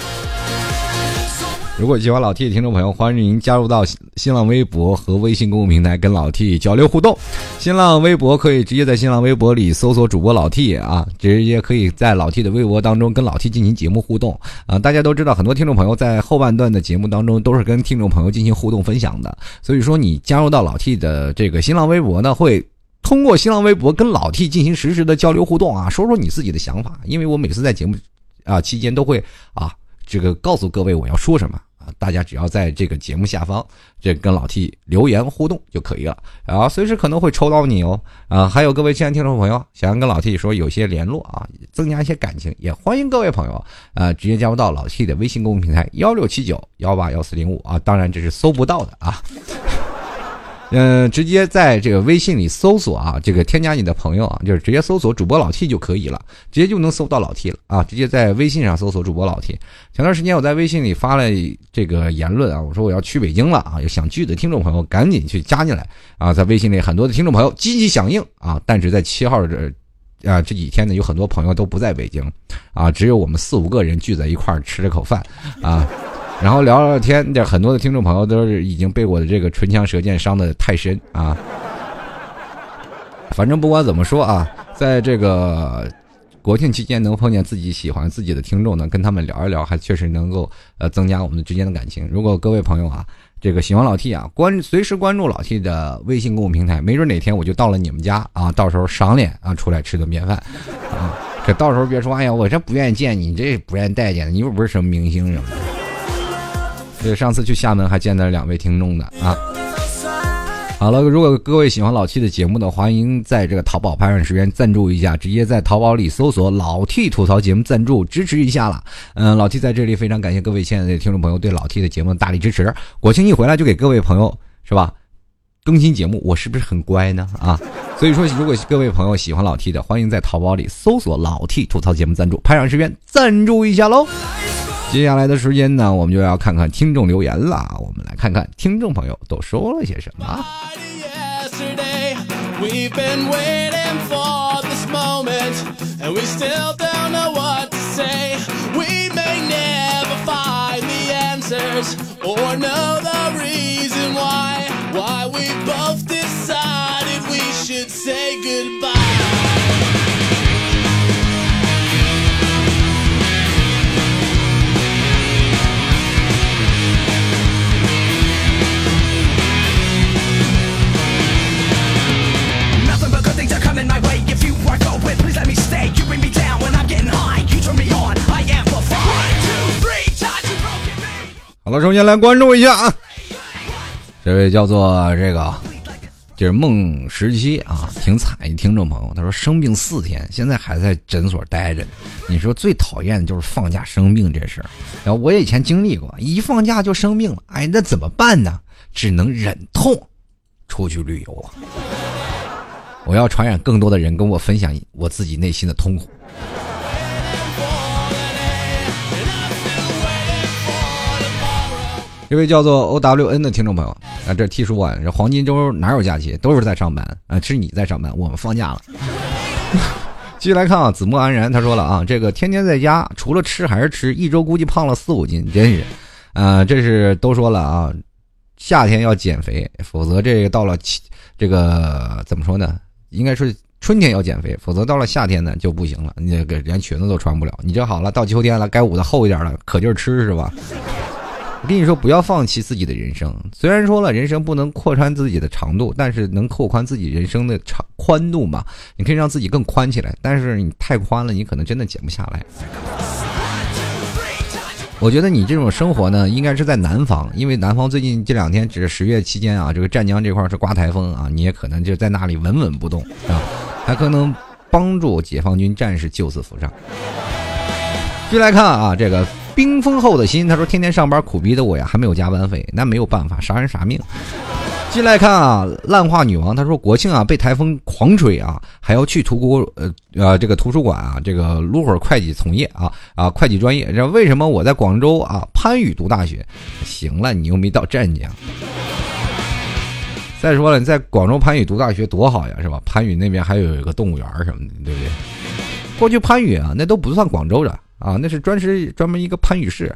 如果喜欢老 T 的听众朋友，欢迎您加入到新浪微博和微信公众平台跟老 T 交流互动。新浪微博可以直接在新浪微博里搜索主播老 T 啊，直接可以在老 T 的微博当中跟老 T 进行节目互动啊。大家都知道，很多听众朋友在后半段的节目当中都是跟听众朋友进行互动分享的，所以说你加入到老 T 的这个新浪微博呢，会通过新浪微博跟老 T 进行实时的交流互动啊，说说你自己的想法，因为我每次在节目啊期间都会啊这个告诉各位我要说什么。大家只要在这个节目下方这跟老 T 留言互动就可以了啊，随时可能会抽到你哦啊！还有各位亲爱的听众朋友，想跟老 T 说有些联络啊，增加一些感情，也欢迎各位朋友直接加入到老 T 的微信公众平台1679181405啊，当然这是搜不到的啊。直接在这个微信里搜索啊，这个添加你的朋友啊，就是直接搜索主播老 T 就可以了，直接就能搜到老 T 了啊！直接在微信上搜索主播老 T。前段时间我在微信里发了这个言论啊，我说我要去北京了啊，有想聚的听众朋友赶紧去加进来啊！在微信里很多的听众朋友积极响应啊，但是在7号这几天呢，有很多朋友都不在北京啊，只有我们4-5个人聚在一块儿吃了口饭啊。然后聊聊天，这很多的听众朋友都是已经被我的这个唇枪舌剑伤得太深啊。反正不管怎么说啊，在这个国庆期间能碰见自己喜欢自己的听众呢，跟他们聊一聊，还确实能够增加我们之间的感情。如果各位朋友啊，这个喜欢老 T 啊，随时关注老 T 的微信公众平台，没准哪天我就到了你们家啊，到时候赏脸啊，出来吃顿便饭啊。可到时候别说，哎呀，我这不愿意见你，这不愿意待见你，又不是什么明星什么的。对，上次去厦门还见到2位听众的啊。好了，如果各位喜欢老 T 的节目的话，欢迎在这个淘宝拍软十元赞助一下，直接在淘宝里搜索老 T 吐槽节目赞助支持一下了。老 T 在这里非常感谢各位亲爱的听众朋友对老 T 的节目的大力支持。国庆一回来就给各位朋友是吧更新节目，我是不是很乖呢啊？所以说如果各位朋友喜欢老 T 的，欢迎在淘宝里搜索老 T 吐槽节目赞助拍软十元赞助一下喽。接下来的时间呢，我们就要看看听众留言了。我们来看看听众朋友都说了些什么。years, or know the reason why we both decided we should say goodbye. Nothing but good things are coming my way. If you are going, please let me stay. You bring me down when I'm getting high. You turn me on, I amplify.好了，首先来关注一下啊，这位叫做这个就是梦十七啊，挺惨一听众朋友，他说生病4天，现在还在诊所待着。你说最讨厌的就是放假生病这事儿，然后我以前经历过，一放假就生病了，哎，那怎么办呢？只能忍痛出去旅游啊！我要传染更多的人跟我分享我自己内心的痛苦。这位叫做 OWN 的听众朋友啊，这 T 叔啊，这黄金周哪有假期，都是在上班啊，是你在上班，我们放假了。继续来看啊，子墨安然他说了啊，这个天天在家，除了吃还是吃，一周估计胖了4-5斤，真是，这是都说了啊，夏天要减肥，否则这个到了这个怎么说呢？应该是春天要减肥，否则到了夏天呢就不行了，你这连裙子都穿不了。你这好了，到秋天了，该捂的厚一点了，可劲儿吃是吧？我跟你说，不要放弃自己的人生。虽然说了，人生不能扩宽自己的长度，但是能扩宽自己人生的宽度嘛？你可以让自己更宽起来，但是你太宽了，你可能真的减不下来。我觉得你这种生活呢，应该是在南方，因为南方最近这2天，只是10月期间啊，这个湛江这块是刮台风啊，你也可能就在那里稳稳不动啊，还可能帮助解放军战士救死扶伤。继续来看啊，这个。冰封后的心，他说天天上班苦逼的我呀，还没有加班费，那没有办法，啥人啥命。进来看啊，烂话女王，他说国庆啊被台风狂吹啊，还要去这个图书馆啊，这个撸会儿会计从业啊会计专业，这为什么我在广州啊番禺读大学？行了，你又没到湛江。再说了，你在广州番禺读大学多好呀，是吧？番禺那边还有一个动物园什么的，对不对？过去番禺啊，那都不算广州的。啊，那是专门一个番禺市。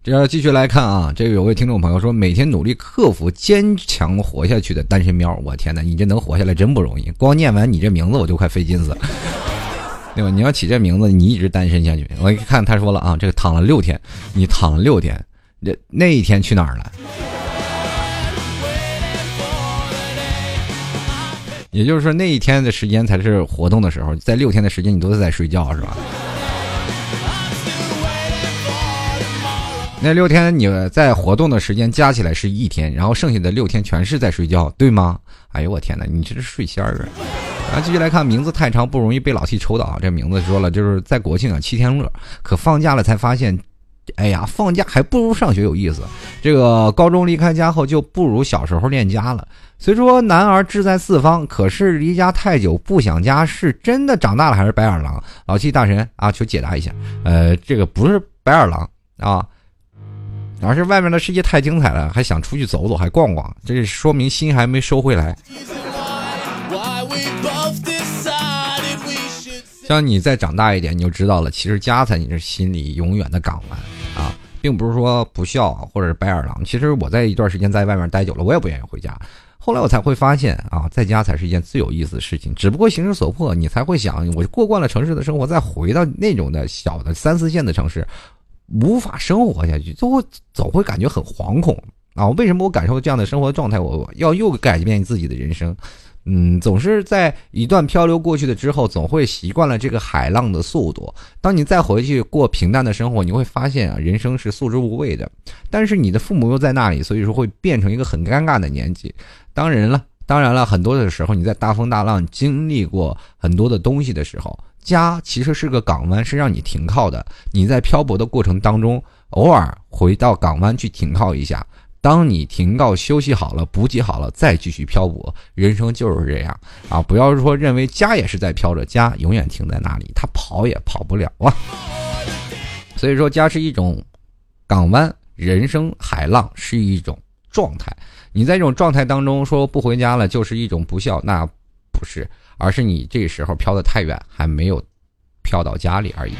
这要继续来看啊，这个有位听众朋友说，每天努力克服坚强活下去的单身喵，我天哪，你这能活下来真不容易。光念完你这名字我就快费劲死了，对吧？你要起这名字，你一直单身下去。我一看他说了啊，这个躺了6天，你躺了6天，那一天去哪儿了？也就是说，那一天的时间才是活动的时候，在6天的时间你都是在睡觉，是吧？那6天你在活动的时间加起来是1天，然后剩下的6天全是在睡觉，对吗？哎呦我天哪，你这是睡仙儿啊！继续来看，名字太长不容易被老 T 抽到啊。这名字说了，就是在国庆啊7天乐，可放假了才发现。哎呀，放假还不如上学有意思。这个高中离开家后就不如小时候恋家了。虽说男儿志在四方，可是离家太久不想家，是真的长大了还是白眼狼？老七大神啊，求解答一下。这个不是白眼狼啊，而是外面的世界太精彩了，还想出去走走，还逛逛，这说明心还没收回来。像你再长大一点，你就知道了，其实家才你是心里永远的港湾啊，并不是说不孝或者是白眼狼。其实我在一段时间在外面待久了，我也不愿意回家，后来我才会发现啊，在家才是一件最有意思的事情。只不过形势所迫，你才会想，我过惯了城市的生活，再回到那种的小的3-4线的城市，无法生活下去，就会总会感觉很惶恐啊。为什么我感受这样的生活状态，我要又改变自己的人生？总是在一段漂流过去的之后，总会习惯了这个海浪的速度。当你再回去过平淡的生活，你会发现啊，人生是素之无味的。但是你的父母又在那里，所以说会变成一个很尴尬的年纪。当然了，很多的时候你在大风大浪经历过很多的东西的时候，家其实是个港湾，是让你停靠的。你在漂泊的过程当中，偶尔回到港湾去停靠一下。当你停靠休息好了，补给好了，再继续漂泊，人生就是这样啊！不要说认为家也是在飘着，家永远停在那里，他跑也跑不了啊！所以说，家是一种港湾，人生海浪是一种状态。你在这种状态当中说不回家了，就是一种不孝，那不是，而是你这时候飘得太远，还没有飘到家里而已。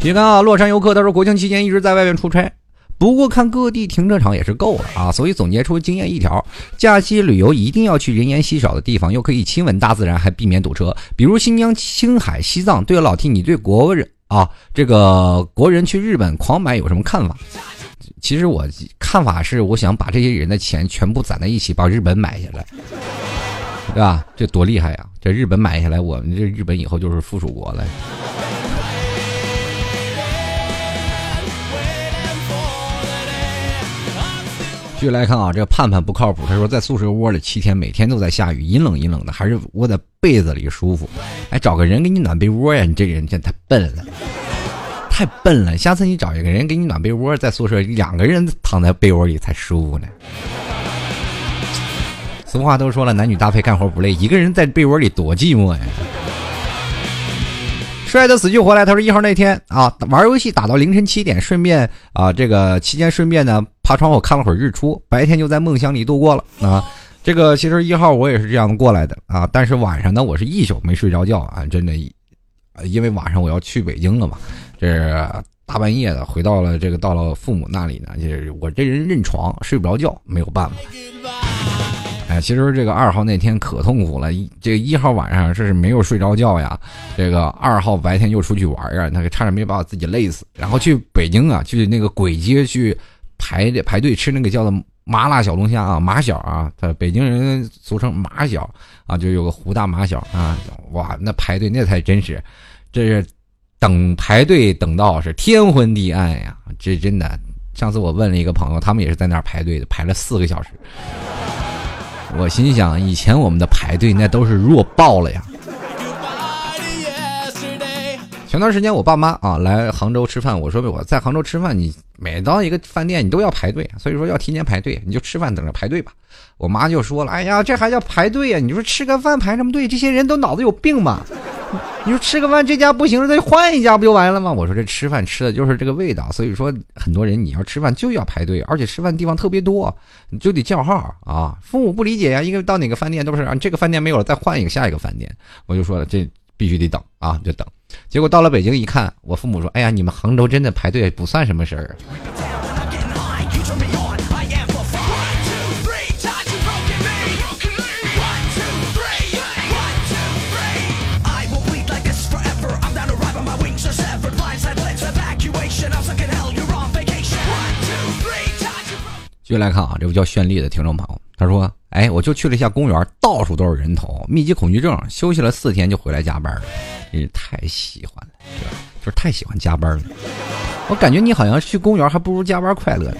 你看啊，洛杉游客他说国庆期间一直在外面出差，不过看各地停车场也是够了啊，所以总结出经验一条：假期旅游一定要去人烟稀少的地方，又可以亲吻大自然，还避免堵车，比如新疆、青海、西藏。对了，老 T， 你对国人啊，这个国人去日本狂买有什么看法？其实我看法是，我想把这些人的钱全部攒在一起，把日本买下来，对吧？这多厉害呀！这日本买下来，我们这日本以后就是附属国了。继续来看啊，这盼盼不靠谱，他说在宿舍窝里7天，每天都在下雨，阴冷阴冷的，还是窝在被子里舒服。哎，找个人给你暖被窝呀！你这人真太笨了，太笨了！下次你找一个人给你暖被窝，在宿舍2个人躺在被窝里才舒服呢。俗话都说了，男女搭配干活不累，一个人在被窝里多寂寞呀！摔得死去活来，他说1号那天啊，玩游戏打到凌晨7点，顺便啊，这个期间顺便呢爬窗口看了会儿日出，白天就在梦乡里度过了啊。这个其实1号我也是这样过来的啊，但是晚上呢我是一宿没睡着觉啊，真的，因为晚上我要去北京了嘛，这大半夜的回到了这个到了父母那里呢，就是我这人认床睡不着觉，没有办法。哎，其实这个2号那天可痛苦了，这个1号晚上是没有睡着觉呀，这个2号白天又出去玩呀，那个差点没把我自己累死。然后去北京啊，去那个簋街去排队吃那个叫做麻辣小龙虾啊，麻小啊，北京人俗称麻小啊，就有个胡大麻小啊，哇，那排队那才真是，这是等排队等到是天昏地暗呀，这真的。上次我问了一个朋友，他们也是在那儿排队的，排了4个小时。我心想，以前我们的排队那都是弱爆了呀。前段时间我爸妈啊来杭州吃饭，我说我在杭州吃饭，你每到一个饭店你都要排队，所以说要提前排队，你就吃饭等着排队吧。我妈就说了，哎呀，这还叫排队呀？你说吃个饭排什么队？这些人都脑子有病吧？你说吃个饭这家不行，再换一家不就完了吗？我说这吃饭吃的就是这个味道，所以说很多人你要吃饭就要排队，而且吃饭地方特别多，你就得叫号啊。父母不理解呀，因为到哪个饭店都是啊，这个饭店没有了，再换一个下一个饭店。我就说了，这必须得等啊，就等。结果到了北京一看，我父母说：“哎呀，你们杭州真的排队不算什么事儿。”继续来看啊，这不叫绚丽的听众朋友，他说：“哎，我就去了一下公园，到处都是人头，密集恐惧症，休息了4天就回来加班了。”真是太喜欢了，就是太喜欢加班了。我感觉你好像去公园还不如加班快乐呢。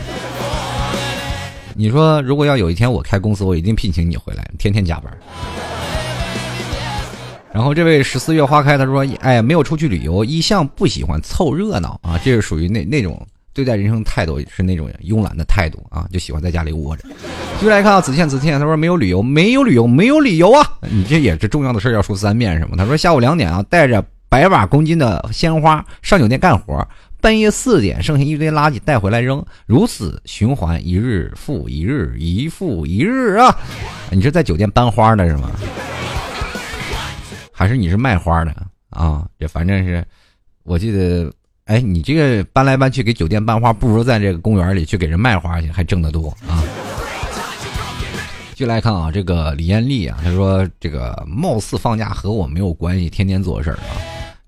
你说如果要有一天我开公司，我一定聘请你回来，天天加班。然后这位14月花开他说，哎，没有出去旅游，一向不喜欢凑热闹啊，这是属于那种对待人生态度是那种慵懒的态度啊，就喜欢在家里窝着。继续来看啊，子倩他说没有理由啊，你这也是重要的事要说3遍什么？他说下午2点啊，带着100瓦公斤的鲜花上酒店干活，半夜4点剩下一堆垃圾带回来扔，如此循环一日复一日，一复一日啊！你是在酒店搬花的是吗？还是你是卖花的啊？这反正是，我记得。哎，你这个搬来搬去给酒店搬花，不如在这个公园里去给人卖花去，还挣得多啊！就来看啊，这个李艳丽啊，她说这个貌似放假和我没有关系，天天做事啊，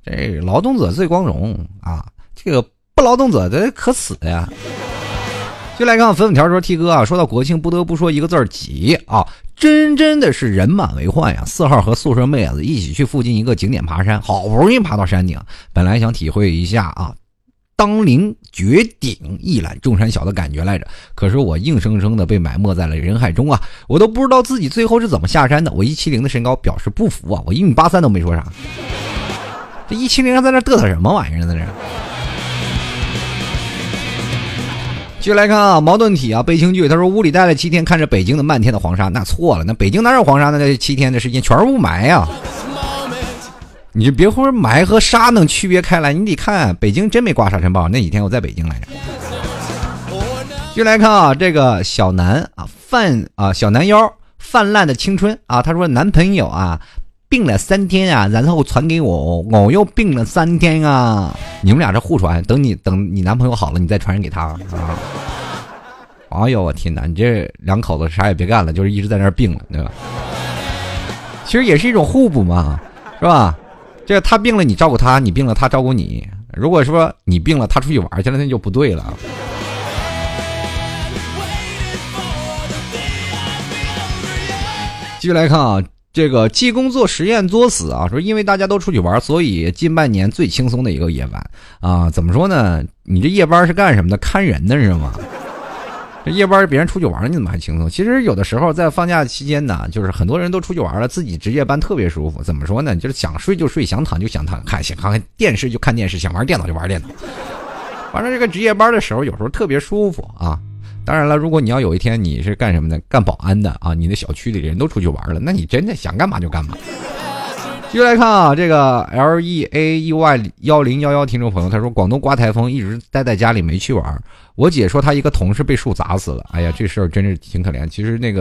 这劳动者最光荣啊，这个不劳动者这可死呀！就来看粉粉条说 T 哥啊，说到国庆不得不说一个字儿挤啊，真的是人满为患呀。4号和宿舍妹子一起去附近一个景点爬山，好不容易爬到山顶，本来想体会一下啊当临绝顶一览众山小的感觉来着，可是我硬生生的被埋没在了人海中啊，我都不知道自己最后是怎么下山的。我170的身高表示不服啊，我1.83米都没说啥，这170还在那嘚瑟什么玩意儿在这。继续来看啊，矛盾体啊，悲情剧。他说屋里待了7天，看着北京的漫天的黄沙，那错了，那北京哪有黄沙呢？那7天的时间全是雾霾啊！你就别说霾和沙能区别开来，你得看北京真没挂沙尘暴。那几天我在北京来着。继续来看啊，这个小南啊，小男妖泛滥的青春啊，他说男朋友啊病了3天啊，然后传给我，我又病了3天啊。你们俩这互传，等你男朋友好了，你再传染给他啊。哎呦我天哪，你这两口子啥也别干了，就是一直在那儿病了，对吧？其实也是一种互补嘛，是吧？这个他病了你照顾他，你病了他照顾你。如果说你病了他出去玩去了，那就不对了。继续来看啊，这个济公做实验作死啊，说因为大家都出去玩，所以近半年最轻松的一个夜晚啊。怎么说呢？你这夜班是干什么的？看人的是吗？这夜班别人出去玩你怎么还轻松？其实有的时候在放假期间呢，就是很多人都出去玩了，自己值夜班特别舒服。怎么说呢？就是想睡就睡，想躺就想躺，想看电视就看电视，想玩电脑就玩电脑。反正这个值夜班的时候，有时候特别舒服啊。当然了，如果你要有一天你是干什么的，干保安的啊，你的小区里人都出去玩了，那你真的想干嘛就干嘛。继续来看啊，这个 LEAEY1011 听众朋友，他说广东刮台风一直待在家里没去玩。我姐说她一个同事被树砸死了，哎呀，这事儿真是挺可怜。其实那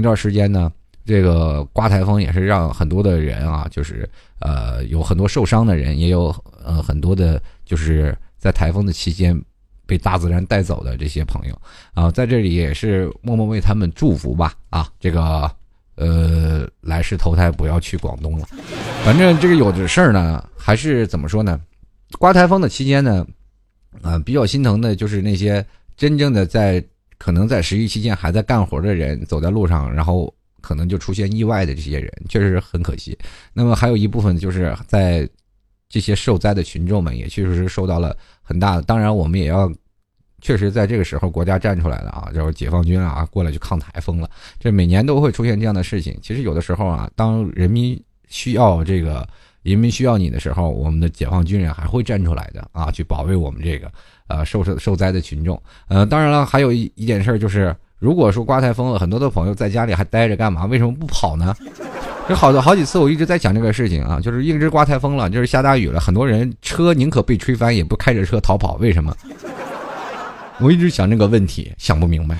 段时间呢，这个刮台风也是让很多的人啊，就是有很多受伤的人，也有很多的就是在台风的期间被大自然带走的这些朋友啊，在这里也是默默为他们祝福吧啊，这个来世投胎不要去广东了。反正这个有的事儿呢，还是怎么说呢？刮台风的期间呢，比较心疼的就是那些真正的可能在十一期间还在干活的人，走在路上，然后可能就出现意外的这些人，确实很可惜。那么还有一部分就是在这些受灾的群众们，也确实是受到了很大的。当然，我们也要。确实在这个时候国家站出来了啊，就是解放军啊过来去抗台风了。这每年都会出现这样的事情。其实有的时候啊，当人民需要你的时候，我们的解放军人还会站出来的啊，去保卫我们这个受灾的群众。当然了，还有一件事就是，如果说刮台风了，很多的朋友在家里还待着干嘛？为什么不跑呢？这好几次我一直在讲这个事情啊，就是硬是刮台风了，就是下大雨了，很多人车宁可被吹翻也不开着车逃跑，为什么？我一直想这个问题，想不明白。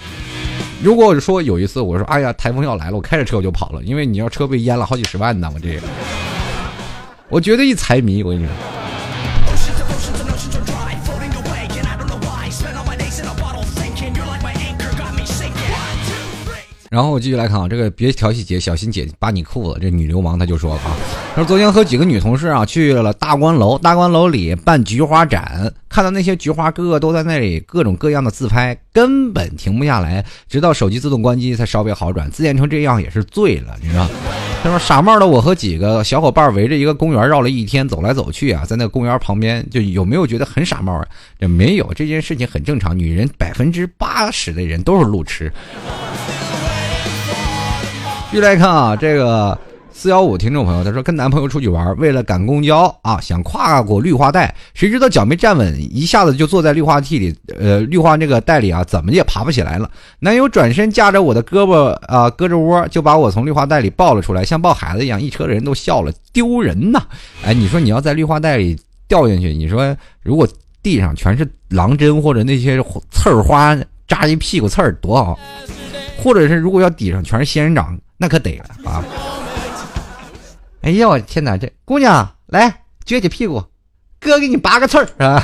如果说有一次我说哎呀台风要来了，我开着车我就跑了，因为你要车被淹了好几十万呢，我绝对一财迷，我跟你说。然后我继续来看啊，这个别调戏姐，小心姐把你裤子。这女流氓她就说了啊，她说昨天和几个女同事啊去了大观楼里办菊花展，看到那些菊花哥哥都在那里各种各样的自拍，根本停不下来，直到手机自动关机才稍微好转。自恋成这样也是醉了，你知道？她说傻帽的我和几个小伙伴围着一个公园绕了一天，走来走去啊，在那个公园旁边，就有没有觉得很傻帽啊？这没有，这件事情很正常。女人80%的人都是路痴。继续来看啊，这个415听众朋友，他说跟男朋友出去玩，为了赶公交啊，想跨过绿化带，谁知道脚没站稳，一下子就坐在绿化这个带里啊，怎么也爬不起来了。男友转身架着我的胳膊啊，胳肢窝就把我从绿化带里抱了出来，像抱孩子一样，一车的人都笑了，丢人呐！哎，你说你要在绿化带里掉进去，你说如果地上全是狼针或者那些刺儿花扎一屁股刺儿多好，或者是如果要底上全是仙人掌。那可得了啊！哎呀，我天哪！这姑娘来撅起屁股，哥给你拔个刺儿啊！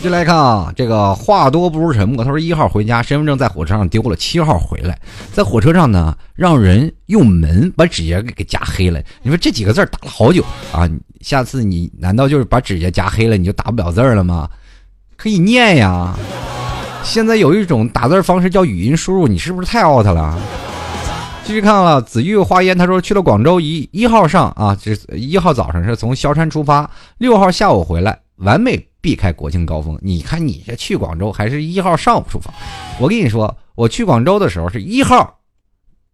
就来看啊，这个话多不如沉默。他说1号回家，身份证在火车上丢了，7号回来，在火车上呢，让人用门把指甲给夹黑了。你说这几个字打了好久啊！下次你难道就是把指甲夹黑了，你就打不了字了吗？可以念呀！现在有一种打字方式叫语音输入，你是不是太 out 了？继续看了紫玉花烟，他说去了广州1号上啊，1号早上是从萧山出发，6号下午回来，完美避开国庆高峰。你看你这去广州还是1号上午出发？我跟你说，我去广州的时候是1号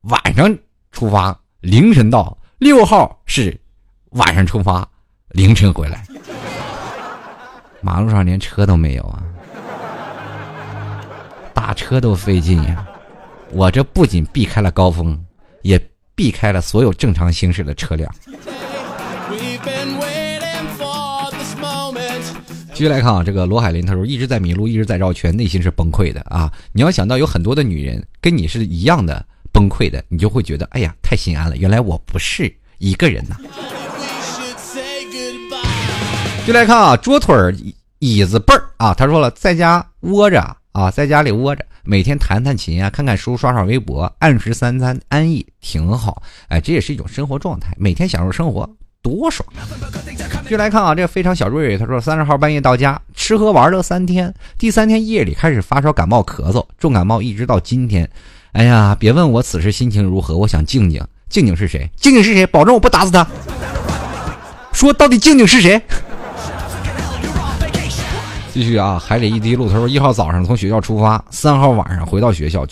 晚上出发，凌晨到；6号是晚上出发，凌晨回来。马路上连车都没有啊！打车都费劲呀！我这不仅避开了高峰，也避开了所有正常行驶的车辆。继续来看啊，这个罗海林他说一直在迷路，一直在绕圈，内心是崩溃的啊！你要想到有很多的女人跟你是一样的，崩溃的，你就会觉得哎呀太心安了，原来我不是一个人呐。就来看啊，桌腿椅子背儿啊，他说了，在家窝着啊，在家里窝着，每天弹弹琴啊，看看书，刷刷微博，按时三餐安逸挺好，哎，这也是一种生活状态，每天享受生活多爽。就来看啊，这个非常小瑞瑞，他说30号半夜到家，吃喝玩乐3天，第3天夜里开始发烧感冒咳嗽，重感冒一直到今天。哎呀，别问我此时心情如何，我想静静。静静是谁？静静是谁？保证我不打死他。说到底静静是谁？继续啊，海里一滴露，他说1号早上从学校出发，3号晚上回到学校，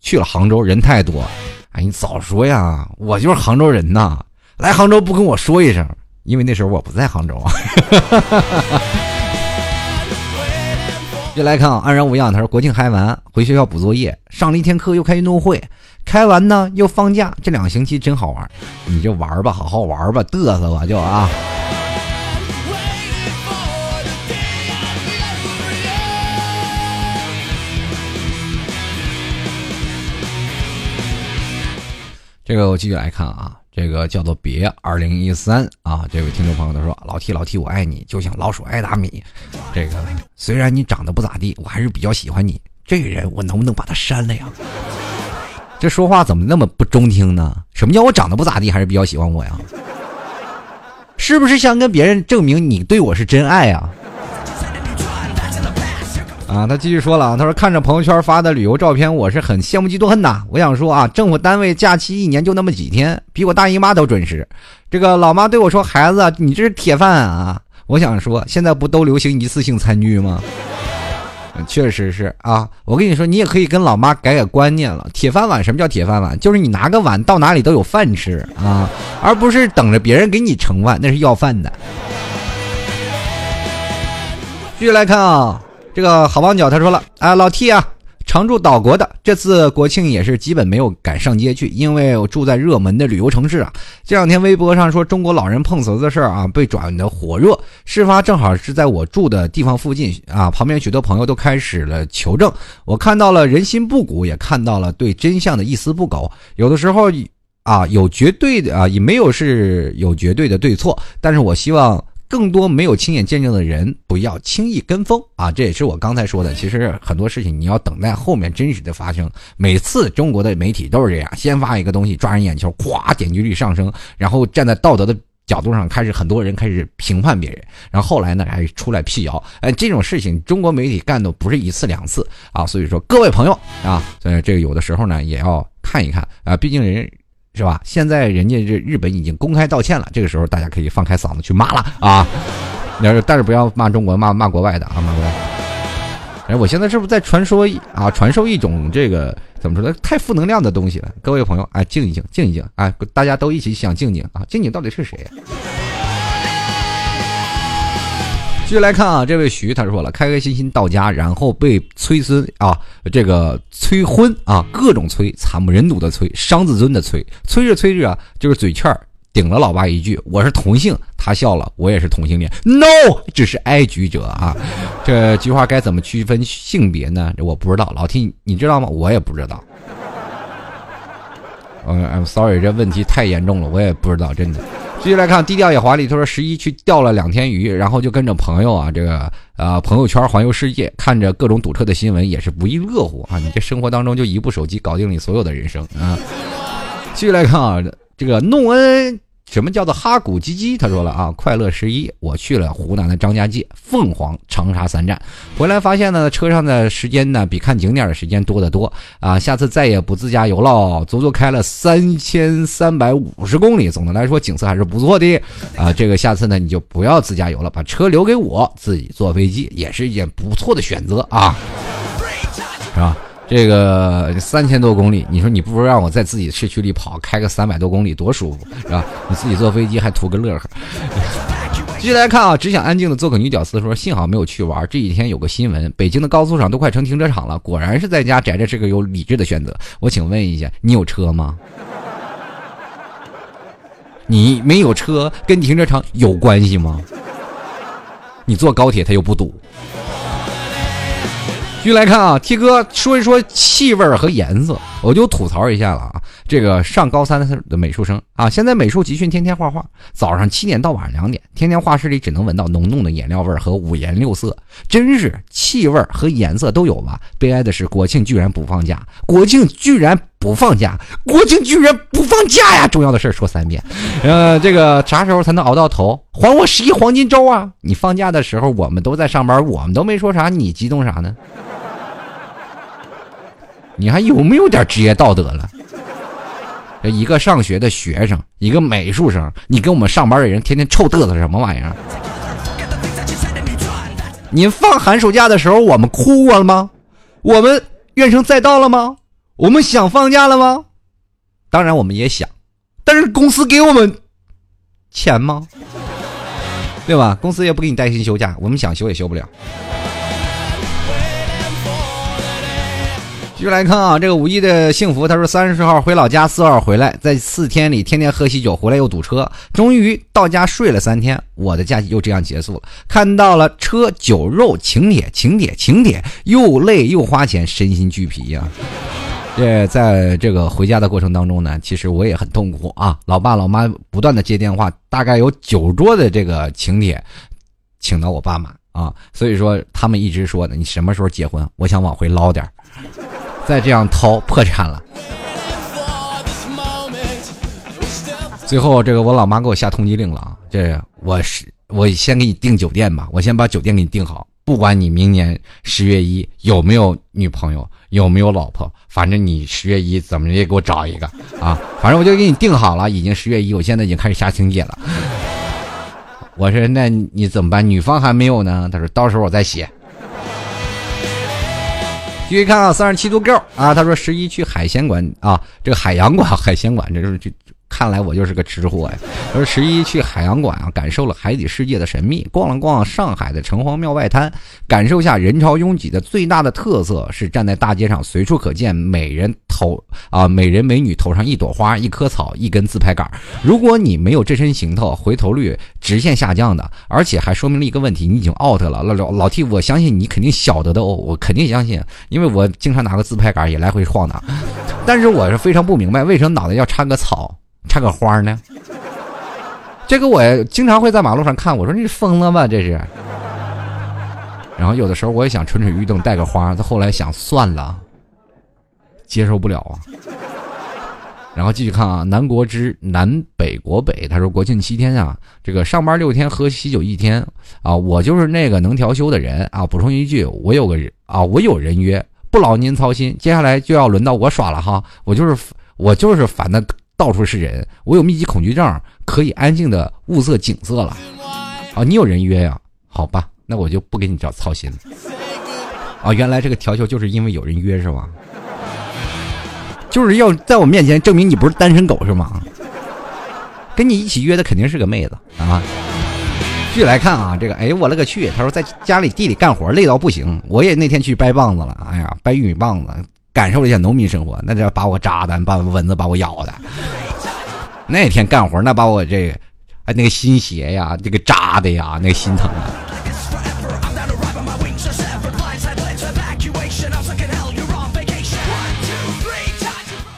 去了杭州，人太多。哎，你早说呀，我就是杭州人呐，来杭州不跟我说一声，因为那时候我不在杭州啊。就来看啊，安然无恙，他说国庆开完回学校补作业，上了1天课又开运动会，开完呢又放假，这2个星期真好玩。你就玩吧，好好玩吧，嘚瑟吧就啊。这个我继续来看啊，这个叫做别2013啊，这位听众朋友他说，老T我爱你，就像老鼠爱大米，这个虽然你长得不咋地，我还是比较喜欢你，这个人我能不能把他删了呀？这说话怎么那么不中听呢？什么叫我长得不咋地还是比较喜欢我呀？是不是想跟别人证明你对我是真爱呀？啊，他继续说了啊，他说看着朋友圈发的旅游照片，我是很羡慕嫉妒恨呐。我想说啊，政府单位假期一年就那么几天，比我大姨妈都准时。这个老妈对我说，孩子你这是铁饭啊。我想说现在不都流行一次性餐具吗？确实是啊，我跟你说你也可以跟老妈改观念了。铁饭碗，什么叫铁饭碗？就是你拿个碗到哪里都有饭吃啊，而不是等着别人给你盛饭，那是要饭的。继续来看啊，这个好望角他说了啊，老 T 啊，常住岛国的，这次国庆也是基本没有敢上街去，因为我住在热门的旅游城市啊。这2天微博上说中国老人碰瓷的事儿啊，被转得火热，事发正好是在我住的地方附近啊，旁边许多朋友都开始了求证，我看到了人心不古，也看到了对真相的一丝不苟，有的时候啊有绝对的啊，也没有是有绝对的对错，但是我希望更多没有亲眼见证的人不要轻易跟风啊！这也是我刚才说的，其实很多事情你要等待后面真实的发生。每次中国的媒体都是这样，先发一个东西抓人眼球，哗，点击率上升，然后站在道德的角度上开始，很多人开始评判别人，然后后来呢还出来辟谣。这种事情中国媒体干的不是1次2次啊，所以说各位朋友啊，这个有的时候呢也要看一看啊，毕竟人是吧？现在人家这日本已经公开道歉了，这个时候大家可以放开嗓子去骂了啊！但是不要骂中国，骂国外的啊，骂国外的。哎，我现在是不是在传授一种这个怎么说呢？太负能量的东西了，各位朋友，哎，静一静，静一静，哎，大家都一起想静静啊！静静到底是谁？继续来看啊，这位徐他说了，开开心心到家，然后被催婚啊，这个催婚啊，各种催，惨不忍睹的催，伤自尊的催，催着催着啊，就是嘴欠顶了老爸一句，我是同性，他笑了，我也是同性恋 ，no， 只是爱局者啊，这句话该怎么区分性别呢？我不知道，老 T 你知道吗？我也不知道。I'm sorry， 这问题太严重了，我也不知道，真的。继续来看，低调也华丽。他说11去钓了2天鱼，然后就跟着朋友啊，这个朋友圈环游世界，看着各种堵车的新闻，也是不亦乐乎啊！你这生活当中就一部手机搞定你所有的人生啊！继续来看啊，这个弄恩什么叫做哈古鸡鸡？他说了啊，快乐11，我去了湖南的张家界、凤凰、长沙3站，回来发现呢，车上的时间呢比看景点的时间多得多啊！下次再也不自驾游了，足足开了3350公里，总的来说景色还是不错的啊！这个下次呢你就不要自驾游了，把车留给我，自己坐飞机也是一件不错的选择啊，是吧？这个3000多公里，你说你不如让我在自己市区里跑，开个300多公里多舒服，是吧？你自己坐飞机还图个乐呵。继续来看啊，只想安静的做个女屌丝说，幸好没有去玩。这几天有个新闻，北京的高速上都快成停车场了，果然是在家宅着是个有理智的选择。我请问一下，你有车吗？你没有车跟停车场有关系吗？你坐高铁它又不堵。继续来看啊，T 哥说一说气味和颜色我就吐槽一下了啊，这个上高三的美术生啊，现在美术集训天天画画，早上7点到晚上2点，天天画室里只能闻到浓浓的颜料味和五颜六色，真是气味和颜色都有吧。悲哀的是国庆居然不放假，国庆居然不放假，国庆居然不放假呀！重要的事说3遍，这个啥时候才能熬到头？还我11黄金周啊！你放假的时候我们都在上班，我们都没说啥，你激动啥呢？你还有没有点职业道德了？一个上学的学生，一个美术生，你跟我们上班的人天天臭嘚瑟什么玩意儿？您放寒暑假的时候我们哭过了吗？我们怨声载道了吗？我们想放假了吗？当然我们也想，但是公司给我们钱吗？对吧？公司也不给你带薪休假，我们想休也休不了。继续来看啊，这个五一的幸福，他说30号回老家，4号回来，在4天里天天喝喜酒，回来又堵车，终于到家睡了3天，我的假期又这样结束了。看到了车、酒、肉、请帖，又累又花钱，身心俱疲呀。在这个回家的过程当中呢，其实我也很痛苦啊，老爸老妈不断的接电话，大概有9桌的这个请帖请到我爸妈啊，所以说他们一直说的你什么时候结婚，我想往回捞点，再这样掏破产了。最后这个我老妈给我下通缉令了啊，这我先给你订酒店吧，我先把酒店给你订好，不管你明年10月1有没有女朋友，有没有老婆，反正你10月1怎么也给我找一个啊！反正我就给你定好了，已经10月1，我现在已经开始下请帖了。我说那你怎么办？女方还没有呢？他说到时候我再写。继续看啊，37度够啊！他说11去海鲜馆啊，这个海洋馆、海鲜馆，这看来我就是个吃货呀。他说11去海洋馆啊，感受了海底世界的神秘，逛了逛上海的城隍庙外滩，感受下人潮拥挤的最大的特色是站在大街上随处可见美人美女头上一朵花、一棵草、一根自拍杆。如果你没有这身行头，回头率直线下降的，而且还说明了一个问题，你已经 out 了。老 T， 我相信你肯定晓得的哦，我肯定相信，因为我经常拿个自拍杆也来回晃荡。但是我是非常不明白，为什么脑袋要插个草、插个花呢？这个我经常会在马路上看，我说你疯了吧，这是。然后有的时候我也想蠢蠢欲动带个花，他后来想算了。接受不了啊。然后继续看啊，南国之南北国北，他说国庆7天啊，这个上班6天，喝喜酒1天啊，我就是那个能调休的人啊。补充一句，我有人约，不劳您操心，接下来就要轮到我耍了哈，我就是烦的到处是人，我有密集恐惧症，可以安静的物色景色了啊。你有人约呀、啊？好吧，那我就不给你找操心了啊。原来这个调休就是因为有人约是吧？就是要在我面前证明你不是单身狗是吗？跟你一起约的肯定是个妹子啊！继续来看啊，这个我勒个去！他说在家里地里干活累到不行，我也那天去掰棒子了，哎呀，掰玉米棒子，感受了一下农民生活，那这把我扎的，把蚊子把我咬的。那天干活那把我这个，哎那个心血呀，这个扎的呀，那个心疼啊。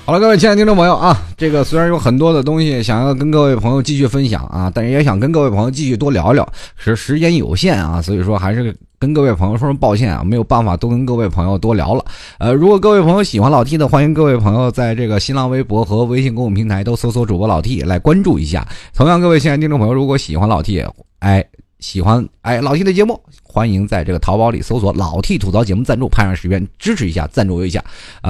好了，各位亲爱的听众朋友啊，这个虽然有很多的东西想要跟各位朋友继续分享啊，但是也想跟各位朋友继续多聊聊，时间有限啊，所以说还是跟各位朋友说声抱歉啊，没有办法多跟各位朋友多聊了。如果各位朋友喜欢老 T 的，欢迎各位朋友在这个新浪微博和微信公众平台都搜索主播老 T 来关注一下。同样，各位亲爱的听众朋友，如果喜欢老 T， 老 T 的节目，欢迎在这个淘宝里搜索老 T 吐槽节目赞助，拍上10元支持一下，赞助一下。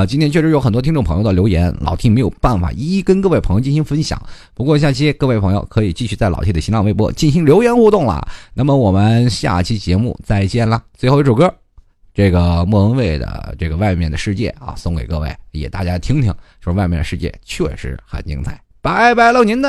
今天确实有很多听众朋友的留言，老 T 没有办法一一跟各位朋友进行分享。不过下期各位朋友可以继续在老 T 的新浪微博进行留言互动了。那么我们下期节目再见啦！最后一首歌，这个莫文蔚的这个外面的世界啊，送给各位，也大家听听，说外面的世界确实很精彩。拜拜喽，您嘞！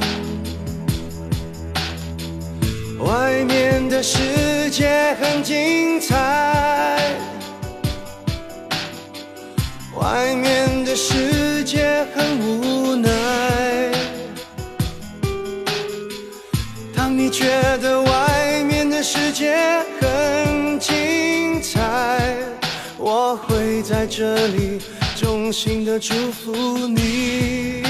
外面的世界很精彩，外面的世界很无奈。当你觉得外面的世界很精彩，我会在这里衷心地祝福你。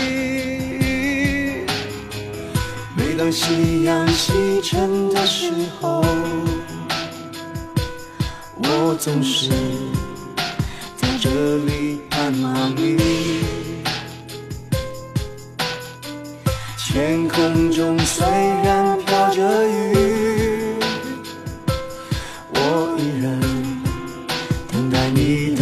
每当夕阳西沉的时候，我总是在这里盼望你。天空中虽然飘着雨，我依然等待你的